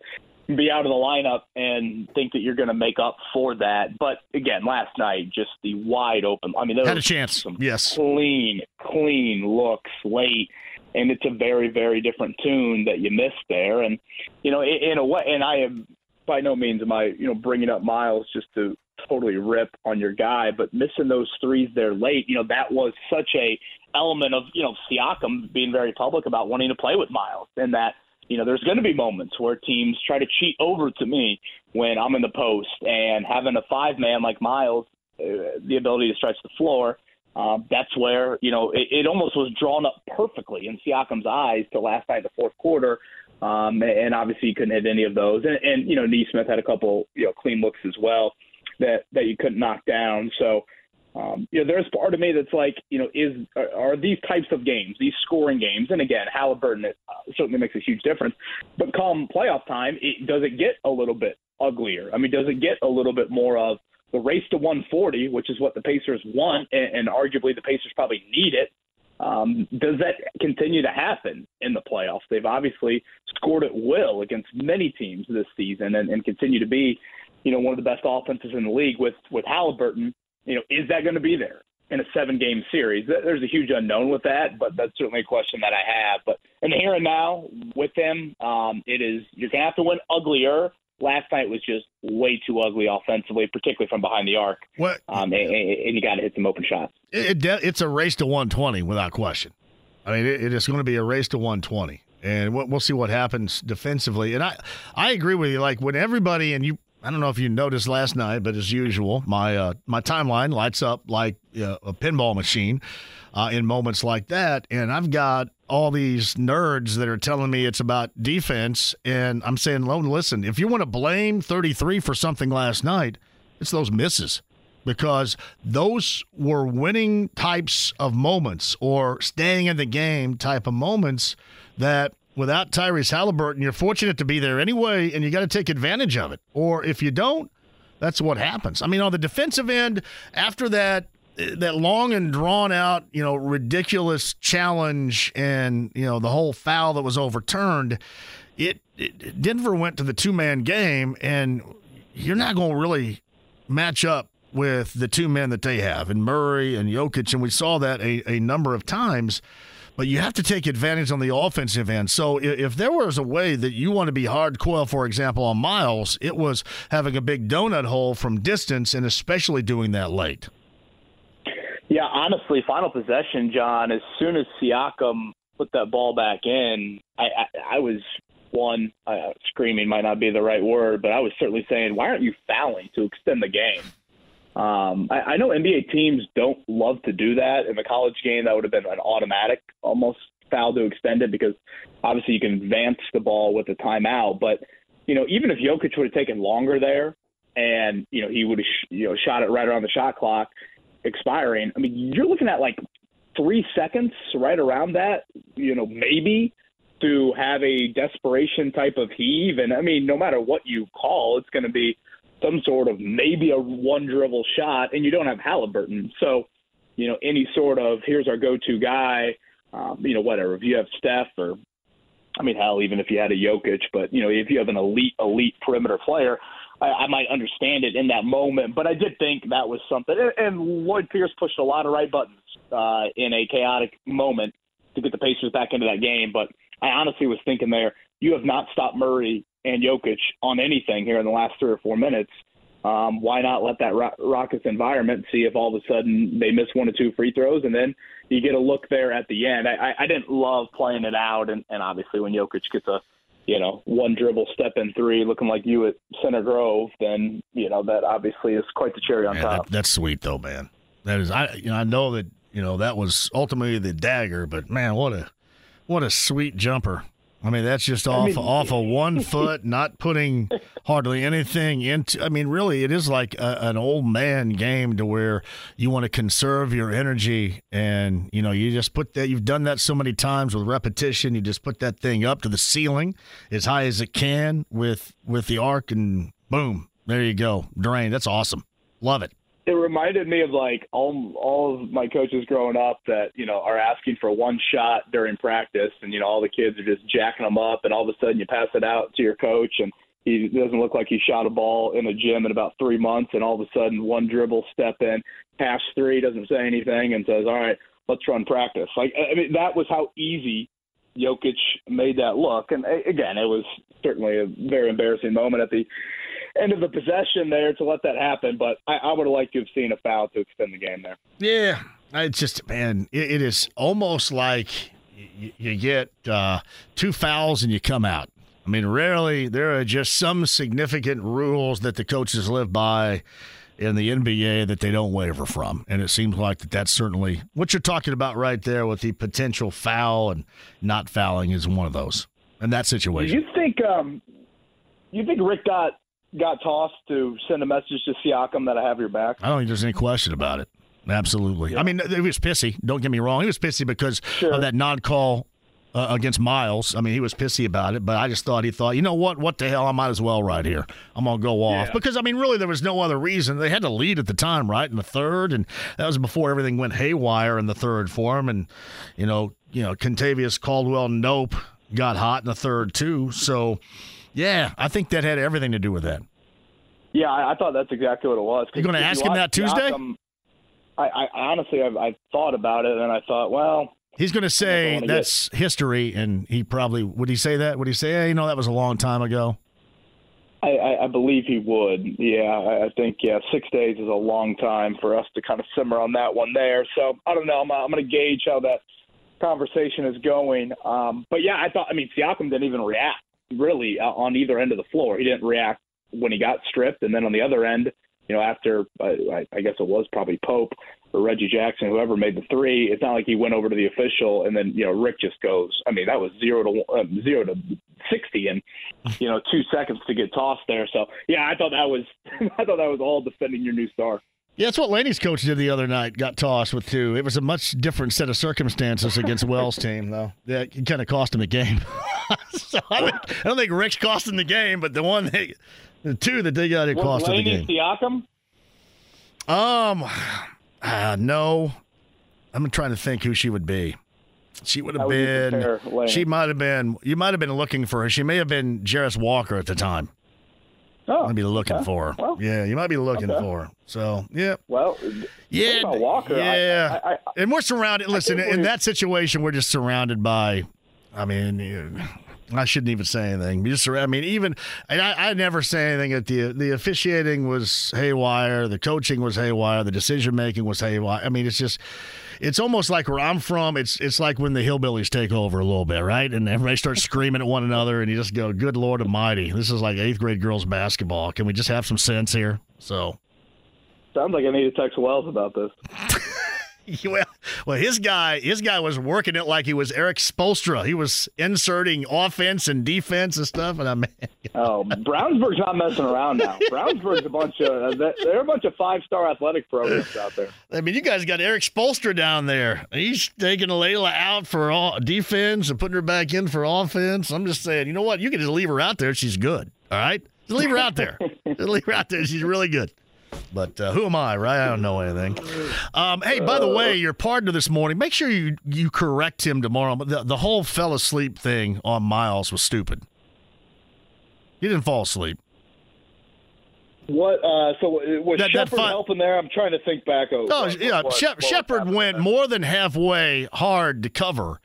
and be out of the lineup and think that you're going to make up for that. But again, last night, just the wide open. I mean, there had a chance. Some clean looks late. And it's a very, very different tune that you missed there. And, you know, in a way, and I am by no means am I, bringing up Miles just to totally rip on your guy, but missing those threes there late, that was such a element of, Siakam being very public about wanting to play with Miles, and that, there's going to be moments where teams try to cheat over to me when I'm in the post, and having a five-man like Miles, the ability to stretch the floor, that's where, it almost was drawn up perfectly in Siakam's eyes to last night in the fourth quarter. And obviously you couldn't hit any of those. And Nesmith had a couple, clean looks as well that you couldn't knock down. So, there's part of me that's like, are these types of games, these scoring games, and again, Haliburton certainly makes a huge difference, but come playoff time, does it get a little bit uglier? I mean, does it get a little bit more of the race to 140, which is what the Pacers want, and arguably the Pacers probably need it, does that continue to happen in the playoffs? They've obviously scored at will against many teams this season and continue to be, one of the best offenses in the league with Haliburton. Is that going to be there in a seven-game series? There's a huge unknown with that, but that's certainly a question that I have. But in the here and now with them, it is you're going to have to win uglier. Last night was just way too ugly offensively, particularly from behind the arc. And you got to hit some open shots. It's a race to 120 without question. I mean, it is going to be a race to 120, and we'll see what happens defensively. And I agree with you. Like when everybody and you, I don't know if you noticed last night, but as usual, my timeline lights up like a pinball machine in moments like that, and I've got all these nerds that are telling me it's about defense, and I'm saying, listen, if you want to blame 33 for something last night, it's those misses, because those were winning types of moments or staying in the game type of moments that without Tyrese Haliburton, you're fortunate to be there anyway, and you got to take advantage of it. Or if you don't, that's what happens. I mean, on the defensive end, after that long and drawn out, ridiculous challenge and, the whole foul that was overturned, Denver went to the two-man game, and you're not going to really match up with the two men that they have, and Murray and Jokic, and we saw that a number of times. But you have to take advantage on the offensive end. So if there was a way that you want to be hardcore, for example, on Miles, it was having a big donut hole from distance and especially doing that late. Yeah, honestly, final possession, John, as soon as Siakam put that ball back in, I was screaming might not be the right word, but I was certainly saying, why aren't you fouling to extend the game? I know NBA teams don't love to do that. In the college game, that would have been an automatic almost foul to extend it because obviously you can advance the ball with a timeout. But, even if Jokic would have taken longer there and, he would have, shot it right around the shot clock expiring, I mean, you're looking at like 3 seconds right around that, maybe to have a desperation type of heave. And, I mean, no matter what you call, it's going to be some sort of maybe a one dribble shot, and you don't have Haliburton. So, any sort of here's our go-to guy, whatever. If you have Steph or, hell, even if you had a Jokic, but, if you have an elite perimeter player, I might understand it in that moment. But I did think that was something. And Lloyd Pierce pushed a lot of right buttons in a chaotic moment to get the Pacers back into that game. But I honestly was thinking there, you have not stopped Murray and Jokic on anything here in the last 3 or 4 minutes. Why not let that Rockets environment see if all of a sudden they miss 1 or 2 free throws, and then you get a look there at the end. I didn't love playing it out, and obviously when Jokic gets a one dribble step in three looking like you at Center Grove, then that obviously is quite the cherry on top. That's sweet though, man. That is, I know that that was ultimately the dagger, but man, what a sweet jumper. I mean, that's just off of 1 foot, not putting hardly anything into – I mean, really, it is like an old man game to where you want to conserve your energy and, you just put that – you've done that so many times with repetition. You just put that thing up to the ceiling as high as it can with the arc and – Boom. There you go. Drain. That's awesome. Love it. It reminded me of like all of my coaches growing up that, you know, are asking for one shot during practice, and, you know, all the kids are just jacking them up, and all of a sudden you pass it out to your coach and he doesn't look like he shot a ball in a gym in about 3 months, and all of a sudden one dribble, step in, pass three, doesn't say anything, and says, all right, let's run practice. Like, I mean, that was how easy Jokic made that look. And again, it was certainly a very embarrassing moment at the end of the possession there to let that happen, but I would have liked to have seen a foul to extend the game there. Yeah, it's just, man, it is almost like you get two fouls and you come out. I mean, rarely, there are just some significant rules that the coaches live by in the NBA that they don't waver from. And it seems like that's certainly what you're talking about right there with the potential foul, and not fouling is one of those in that situation. Do you think you think Rick got tossed to send a message to Siakam that I have your back? I don't think there's any question about it. Absolutely. Yeah. I mean, he was pissy. Don't get me wrong. He was pissy because of that non-call against Miles. I mean, he was pissy about it, but I just thought he thought, you know what the hell? I might as well right here. I'm going to go off. Yeah. Because, I mean, really, there was no other reason. They had to lead at the time, right, in the third, and that was before everything went haywire in the third for him. And, you know, Kentavious Caldwell-Pope got hot in the third, too. So, yeah, I think that had everything to do with that. Yeah, I thought that's exactly what it was. You're going to ask him that Tuesday? I honestly, I've thought about it, and I thought, well, he's going to say that's history, and he probably – would he say that? Would he say, hey, you know, that was a long time ago? I believe he would. Yeah, I think, 6 days is a long time for us to kind of simmer on that one there. So, I don't know. I'm going to gauge how that conversation is going. But, yeah, I thought – I mean, Siakam didn't even react, really, on either end of the floor. He didn't react when he got stripped, and then on the other end, you know, after I guess it was probably Pope or Reggie Jackson, whoever made the three, it's not like he went over to the official and then, you know, Rick just goes. I mean, that was 0 to 60 and, you know, 2 seconds to get tossed there. So, yeah, I thought that was all defending your new star. Yeah, that's what Laney's coach did the other night, got tossed with two. It was a much different set of circumstances against Wells' team, though. Yeah, it kind of cost him the game. So I don't think Rick's cost him the game, but the two that they got, it cost him the game. Siakam? No. I'm trying to think who she would be. She would have been – you might have been looking for her. She may have been Jarace Walker at the time. Oh, I'd be looking for her. Well, yeah, you might be looking for her. So, yeah. Well, yeah, about Walker. Yeah. And we're surrounded – listen, in that situation, we're just surrounded by – I mean, I shouldn't even say anything. Just, I mean, even – and I never say anything. That the officiating was haywire. The coaching was haywire. The decision-making was haywire. I mean, it's just – it's almost like where I'm from, it's like when the hillbillies take over a little bit, right? And everybody starts screaming at one another, and you just go, good Lord almighty, this is like 8th grade girls basketball. Can we just have some sense here? So, sounds like I need to text Wells about this. Well, his guy was working it like he was Eric Spoelstra. He was inserting offense and defense and stuff. And Brownsburg's not messing around now. Brownsburg's a bunch of five-star athletic programs out there. I mean, you guys got Eric Spoelstra down there. He's taking Layla out for defense and putting her back in for offense. I'm just saying, you know what? You can just leave her out there. She's good. All right, just leave her out there. She's really good. But who am I, right? I don't know anything. Hey, by the way, your partner this morning, make sure you correct him tomorrow. The whole fell asleep thing on Miles was stupid. He didn't fall asleep. What? So was Sheppard helping there? I'm trying to think back. Sheppard went more than halfway hard to cover,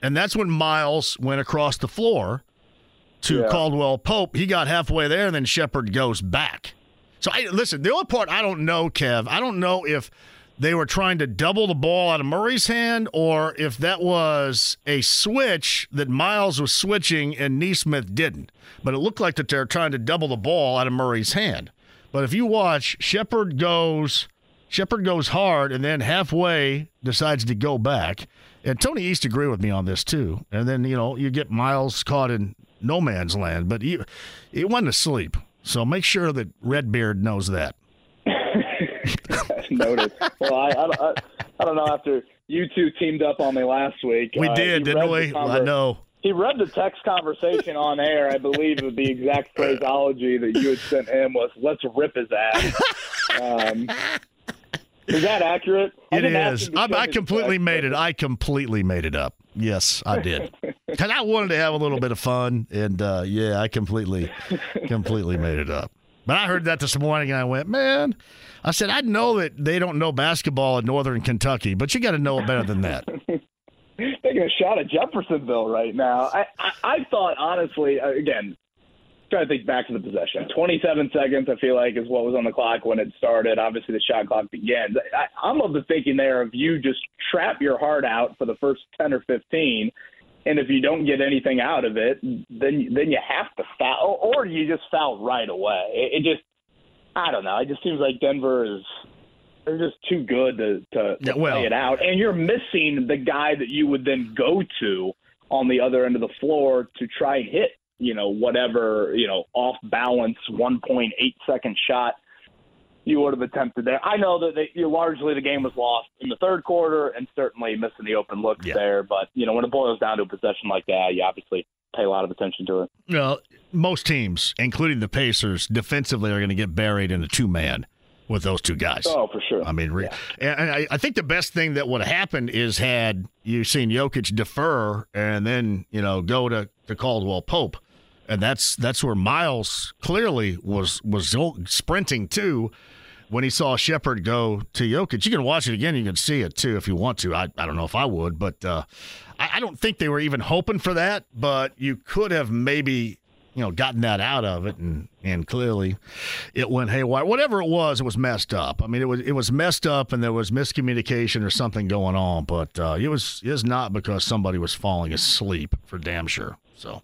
and that's when Miles went across the floor to Caldwell-Pope. He got halfway there, and then Sheppard goes back. So, listen, the only part I don't know, Kev, I don't know if they were trying to double the ball out of Murray's hand or if that was a switch that Miles was switching and Nesmith didn't. But it looked like that they were trying to double the ball out of Murray's hand. But if you watch, Sheppard goes hard and then halfway decides to go back. And Tony East agreed with me on this, too. And then, you know, you get Miles caught in no man's land. But he wasn't asleep. So make sure that Redbeard knows that. Noted. Well, I don't know. After you two teamed up on me last week, we did, didn't we? I know. He read the text conversation on air, I believe, with the exact phraseology that you had sent him was, let's rip his ass. Is that accurate? It is. I completely made it. I completely made it up. Yes, I did. Because I wanted to have a little bit of fun, and, yeah, I completely made it up. But I heard that this morning, and I went, man. I said, I know that they don't know basketball in northern Kentucky, but you got to know it better than that. Taking a shot at Jeffersonville right now. I thought, honestly, again, trying to think back to the possession. 27 seconds, I feel like, is what was on the clock when it started. Obviously, the shot clock begins. I'm of the thinking there of you just trap your heart out for the first 10 or 15, and if you don't get anything out of it, then you have to foul, or you just foul right away. It just, I don't know. It just seems like Denver is they're just too good to play it out. And you're missing the guy that you would then go to on the other end of the floor to try and hit, whatever, off-balance 1.8-second shot you would have attempted there. I know that largely the game was lost in the third quarter and certainly missing the open looks there. But, when it boils down to a possession like that, you obviously pay a lot of attention to it. Well, most teams, including the Pacers, defensively are going to get buried in a two-man with those two guys. Oh, for sure. I mean, and I think the best thing that would have happened is had you seen Jokic defer and then, go to Caldwell-Pope. And that's where Miles clearly was sprinting too when he saw Sheppard go to Jokic. You can watch it again. You can see it too if you want to. I don't know if I would, but I don't think they were even hoping for that. But you could have maybe gotten that out of it, and clearly it went haywire. Whatever it was messed up. I mean, it was messed up, and there was miscommunication or something going on. But it was not because somebody was falling asleep for damn sure. So.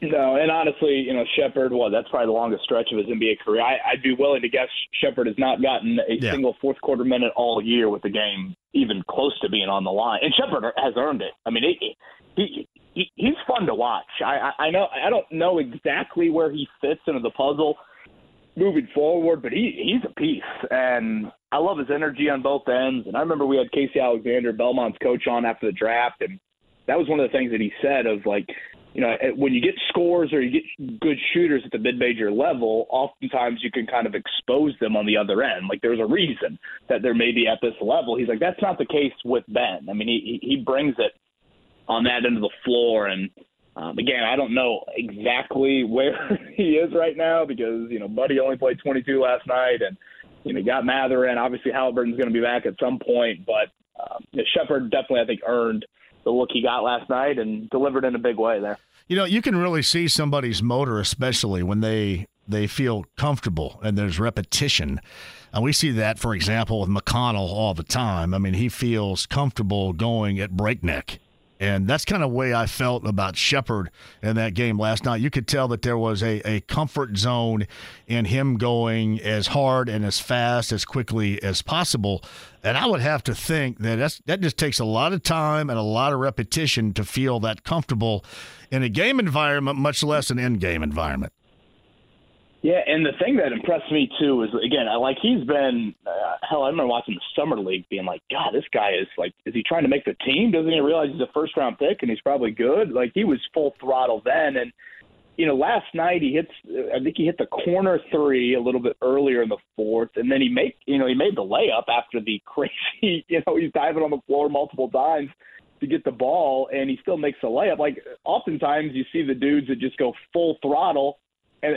No, and honestly, Sheppard, that's probably the longest stretch of his NBA career. I'd be willing to guess Sheppard has not gotten a single fourth-quarter minute all year with the game even close to being on the line. And Sheppard has earned it. I mean, he's fun to watch. I know I don't know exactly where he fits into the puzzle moving forward, but he's a piece. And I love his energy on both ends. And I remember we had Casey Alexander, Belmont's coach, on after the draft, and that was one of the things that he said of, like, when you get scores or you get good shooters at the mid-major level, oftentimes you can kind of expose them on the other end. Like, there's a reason that they're maybe at this level. He's like, that's not the case with Ben. I mean, he brings it on that end of the floor. And, again, I don't know exactly where he is right now because, Buddy only played 22 last night and, got Mather in. Obviously, Haliburton's going to be back at some point. But Sheppard definitely, I think, earned the look he got last night and delivered in a big way there. You can really see somebody's motor, especially when they feel comfortable and there's repetition. And we see that, for example, with McConnell all the time. I mean, he feels comfortable going at breakneck. And that's kind of the way I felt about Sheppard in that game last night. You could tell that there was a comfort zone in him going as hard and as fast, as quickly as possible. And I would have to think that that just takes a lot of time and a lot of repetition to feel that comfortable in a game environment, much less an in-game environment. Yeah, and the thing that impressed me, too, is, again, he's been I remember watching the Summer League being like, God, this guy is he trying to make the team? Doesn't he realize he's a first-round pick and he's probably good? Like, he was full throttle then. And, last night I think he hit the corner three a little bit earlier in the fourth, and then he made the layup after the crazy, he's diving on the floor multiple times to get the ball, and he still makes a layup. Like, oftentimes you see the dudes that just go full throttle, and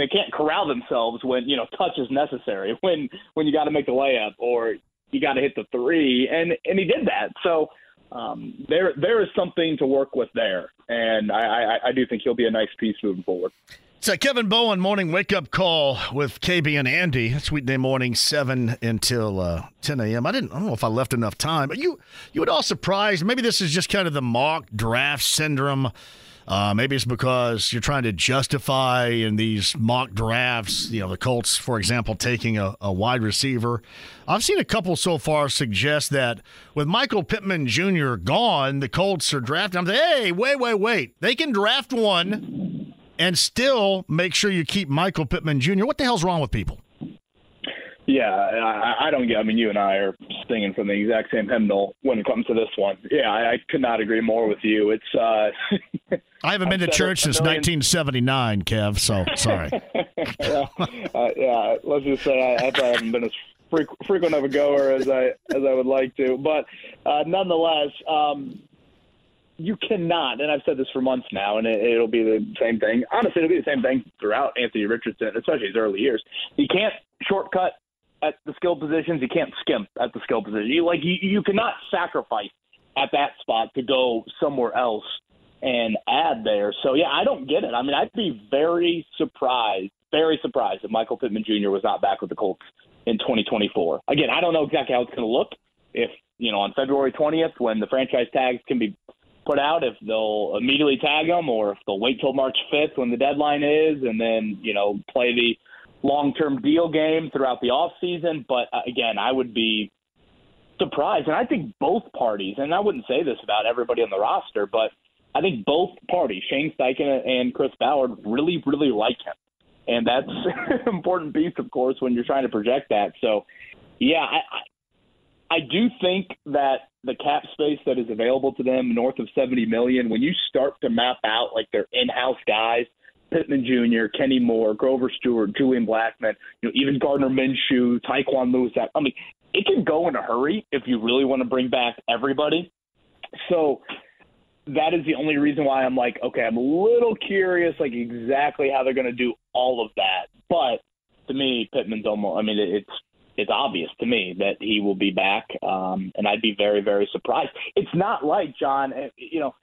they can't corral themselves when touch is necessary, when you got to make the layup or you got to hit the three, and he did that. So there is something to work with there, and I do think he'll be a nice piece moving forward. It's a Kevin Bowen morning wake-up call with KB and Andy. It's weekday morning 7 until 10 a.m. I don't know if I left enough time, but you were all surprised. Maybe this is just kind of the mock draft syndrome. Maybe it's because you're trying to justify in these mock drafts, the Colts, for example, taking a wide receiver. I've seen a couple so far suggest that with Michael Pittman Jr. gone, the Colts are drafting. I'm like, hey, wait. They can draft one and still make sure you keep Michael Pittman Jr. What the hell's wrong with people? Yeah, I don't get. I mean, you and I are singing from the exact same hymnal when it comes to this one. Yeah, I could not agree more with you. It's. I haven't been to church since 1979, Kev. So sorry. Yeah, let's just say I probably haven't been as frequent of a goer as I would like to, but nonetheless. You cannot, and I've said this for months now, and it'll be the same thing. Honestly, it'll be the same thing throughout Anthony Richardson, especially his early years. You can't shortcut at the skill positions. You can't skimp at the skill position. You cannot sacrifice at that spot to go somewhere else and add there. So, yeah, I don't get it. I mean, I'd be very surprised if Michael Pittman Jr. was not back with the Colts in 2024. Again, I don't know exactly how it's going to look if, you know, on February 20th when the franchise tags can be – put out, if they'll immediately tag him or if they'll wait till March 5th when the deadline is and then, you know, play the long-term deal game throughout the offseason. But, again, I would be surprised. And I think both parties, and I wouldn't say this about everybody on the roster, but I think both parties, Shane Steichen and Chris Ballard, really, really like him. And that's an important piece, of course, when you're trying to project that. So, yeah, I do think that the cap space that is available to them, north of $70 million, when you start to map out like their in-house guys, Pittman Jr., Kenny Moore, Grover Stewart, Julian Blackman, you know, even Gardner Minshew, Tyquan Lewis, I mean, it can go in a hurry if you really want to bring back everybody. So that is the only reason why I'm like, okay, I'm a little curious, like exactly how they're going to do all of that. But to me, Pittman's almost, I mean, it's obvious to me that he will be back, and I'd be very, very surprised. It's not like, John, you know,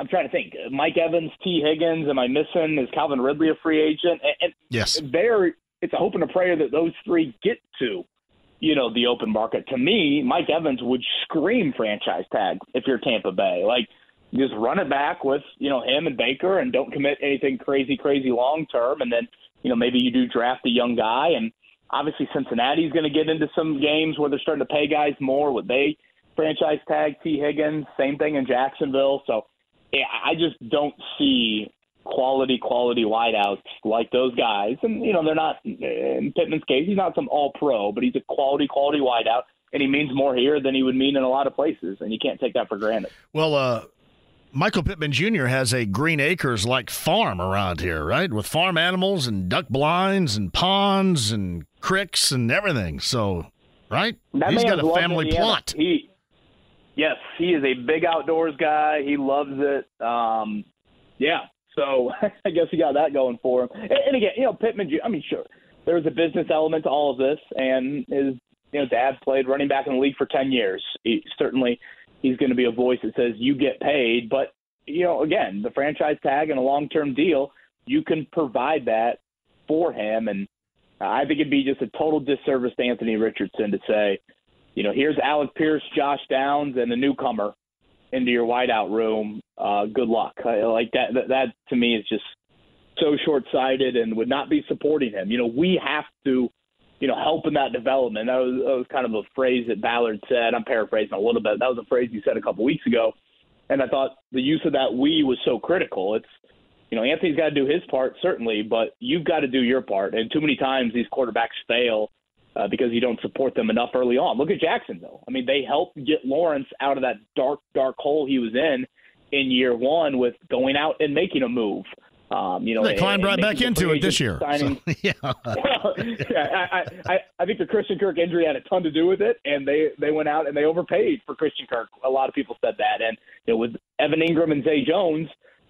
I'm trying to think. Mike Evans, T. Higgins, am I missing? Is Calvin Ridley a free agent? And yes. It's a hope and a prayer that those three get to, you know, the open market. To me, Mike Evans would scream franchise tag if you're Tampa Bay. Like, just run it back with, you know, him and Baker and don't commit anything crazy long-term, and then, you know, maybe you do draft a young guy and, obviously, Cincinnati's going to get into some games where they're starting to pay guys more. Would they franchise tag T. Higgins? Same thing in Jacksonville. So, yeah, I just don't see quality wideouts like those guys. And, you know, they're not – in Pittman's case, he's not some all-pro, but he's a quality wideout, and he means more here than he would mean in a lot of places, and you can't take that for granted. Well, Michael Pittman Jr. has a Green Acres-like farm around here, right, with farm animals and duck blinds and ponds and cricks and everything. So, right? He's got a family plot. Yes, he is a big outdoors guy. He loves it. Yeah, so I guess he got that going for him. And again, you know, Pittman Jr., I mean, sure, there was a business element to all of this, and his dad played running back in the league for 10 years. He certainly – he's going to be a voice that says you get paid. But, you know, again, the franchise tag and a long-term deal, you can provide that for him. And I think it'd be just a total disservice to Anthony Richardson to say, you know, here's Alec Pierce, Josh Downs, and a newcomer into your wideout room. Good luck. Like that to me is just so short-sighted and would not be supporting him. You know, we have to – you know, helping that development. That was kind of a phrase that Ballard said. I'm paraphrasing a little bit. That was a phrase he said a couple weeks ago, and I thought the use of that "we" was so critical. It's, you know, Anthony's got to do his part, certainly, but you've got to do your part. And too many times these quarterbacks fail because you don't support them enough early on. Look at Jacksonville. I mean, they helped get Lawrence out of that dark hole he was in year one with going out and making a move. You know, they climbed right back into it this year. So, yeah. I think the Christian Kirk injury had a ton to do with it, and they went out and they overpaid for Christian Kirk. A lot of people said that. And, you know, with Evan Ingram and Zay Jones,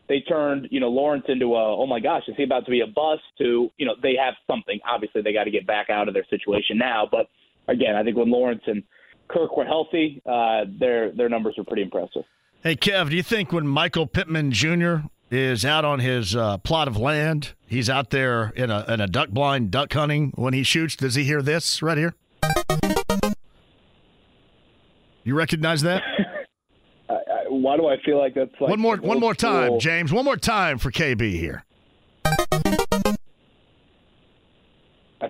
they turned, you know, Lawrence into a, oh, my gosh, is he about to be a bust? To, you know, they have something. Obviously, they got to get back out of their situation now. But, again, I think when Lawrence and Kirk were healthy, their numbers were pretty impressive. Hey, Kev, do you think when Michael Pittman Jr. is out on his plot of land, he's out there in a duck blind, duck hunting, when he shoots, does he hear this right here? You recognize that? Why do I feel like that's like one more time, James? One more time for KB here. I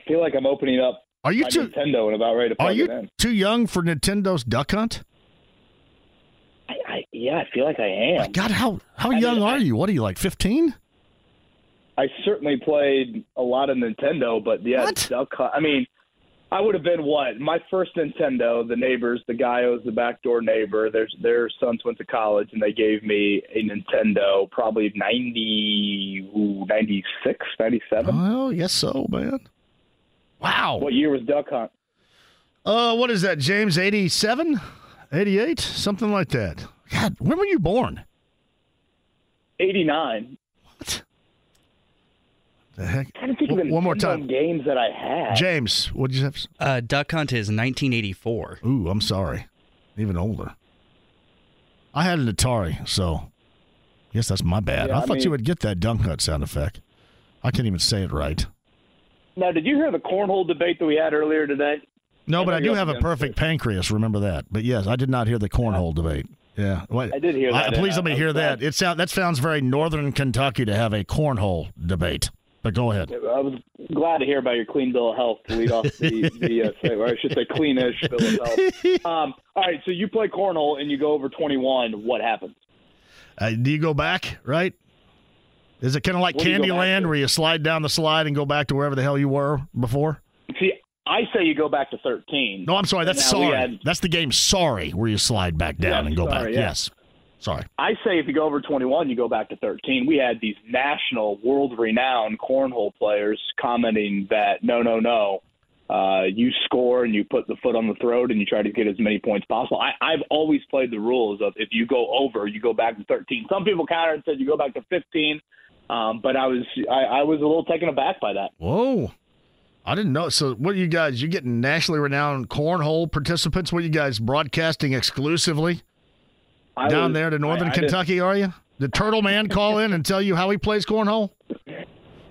feel like I'm opening up. Are you too Nintendo and about ready to plug it in? Are you too young for Nintendo's duck hunt? Yeah, I feel like I am. My God, how young are you? What are you, like 15? I certainly played a lot of Nintendo, but yeah, duck hunt. I mean, I would have been what? My first Nintendo, the neighbors, the guy who was the backdoor neighbor, their sons went to college, and they gave me a Nintendo, probably 96, 97. Oh, yes, so, man. Wow. What year was Duck Hunt? What is that, James, 87, 88, something like that. God, when were you born? 89. What? The heck? I can't think of one more time. Games that I had. James, what did you have? Duck Hunt is 1984. Ooh, I'm sorry. Even older. I had an Atari, so I guess that's my bad. Yeah, I thought you would get that Duck Hunt sound effect. I can't even say it right. Now, did you hear the cornhole debate that we had earlier today? No, but I do have a perfect pancreas. Remember that. But yes, I did not hear the cornhole debate. Yeah, wait, I did hear that. Please let me hear that. That sounds very northern Kentucky to have a cornhole debate. But go ahead. I was glad to hear about your clean bill of health to lead off the or I should say cleanish bill of health. All right, so you play cornhole and you go over 21. What happens? Do you go back, right? Is it kind of like Candyland where you slide down the slide and go back to wherever the hell you were before? See, I say you go back to 13. No, I'm sorry. That's Sorry. That's the game Sorry where you slide back down and go back. Yeah. Yes. Sorry. I say if you go over 21, you go back to 13. We had these national, world-renowned cornhole players commenting that, no. You score and you put the foot on the throat and you try to get as many points possible. I've always played the rules of if you go over, you go back to 13. Some people countered and said you go back to 15, but I was a little taken aback by that. Whoa. I didn't know. So what are you guys, you getting nationally renowned cornhole participants? What are you guys broadcasting exclusively? Down there to northern Kentucky, are you? Did Turtle Man call in and tell you how he plays cornhole?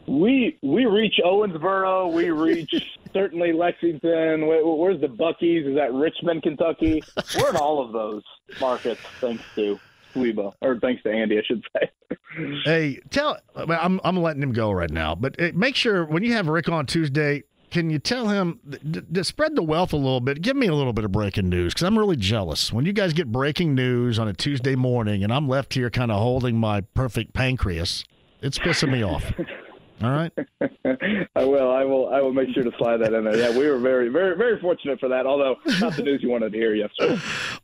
We reach Owensboro. We reach certainly Lexington. Where's the Buc-ee's? Is that Richmond, Kentucky? We're in all of those markets thanks to Weebo, or thanks to Andy, I should say. Hey, I'm letting him go right now, but make sure when you have Rick on Tuesday, can you tell him to spread the wealth a little bit? Give me a little bit of breaking news because I'm really jealous. When you guys get breaking news on a Tuesday morning and I'm left here kind of holding my perfect pancreas, it's pissing me off. All right? I will make sure to slide that in there. Yeah, we were very, very, very fortunate for that, although not the news you wanted to hear yesterday.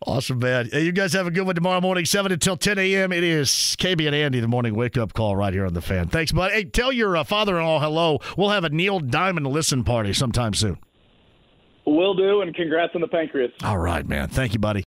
Awesome, man. Hey, you guys have a good one tomorrow morning, 7 until 10 a.m. It is KB and Andy, the morning wake-up call right here on The Fan. Thanks, bud. Hey, tell your father-in-law hello. We'll have a Neil Diamond listen party sometime soon. Will do, and congrats on the pancreas. All right, man. Thank you, buddy.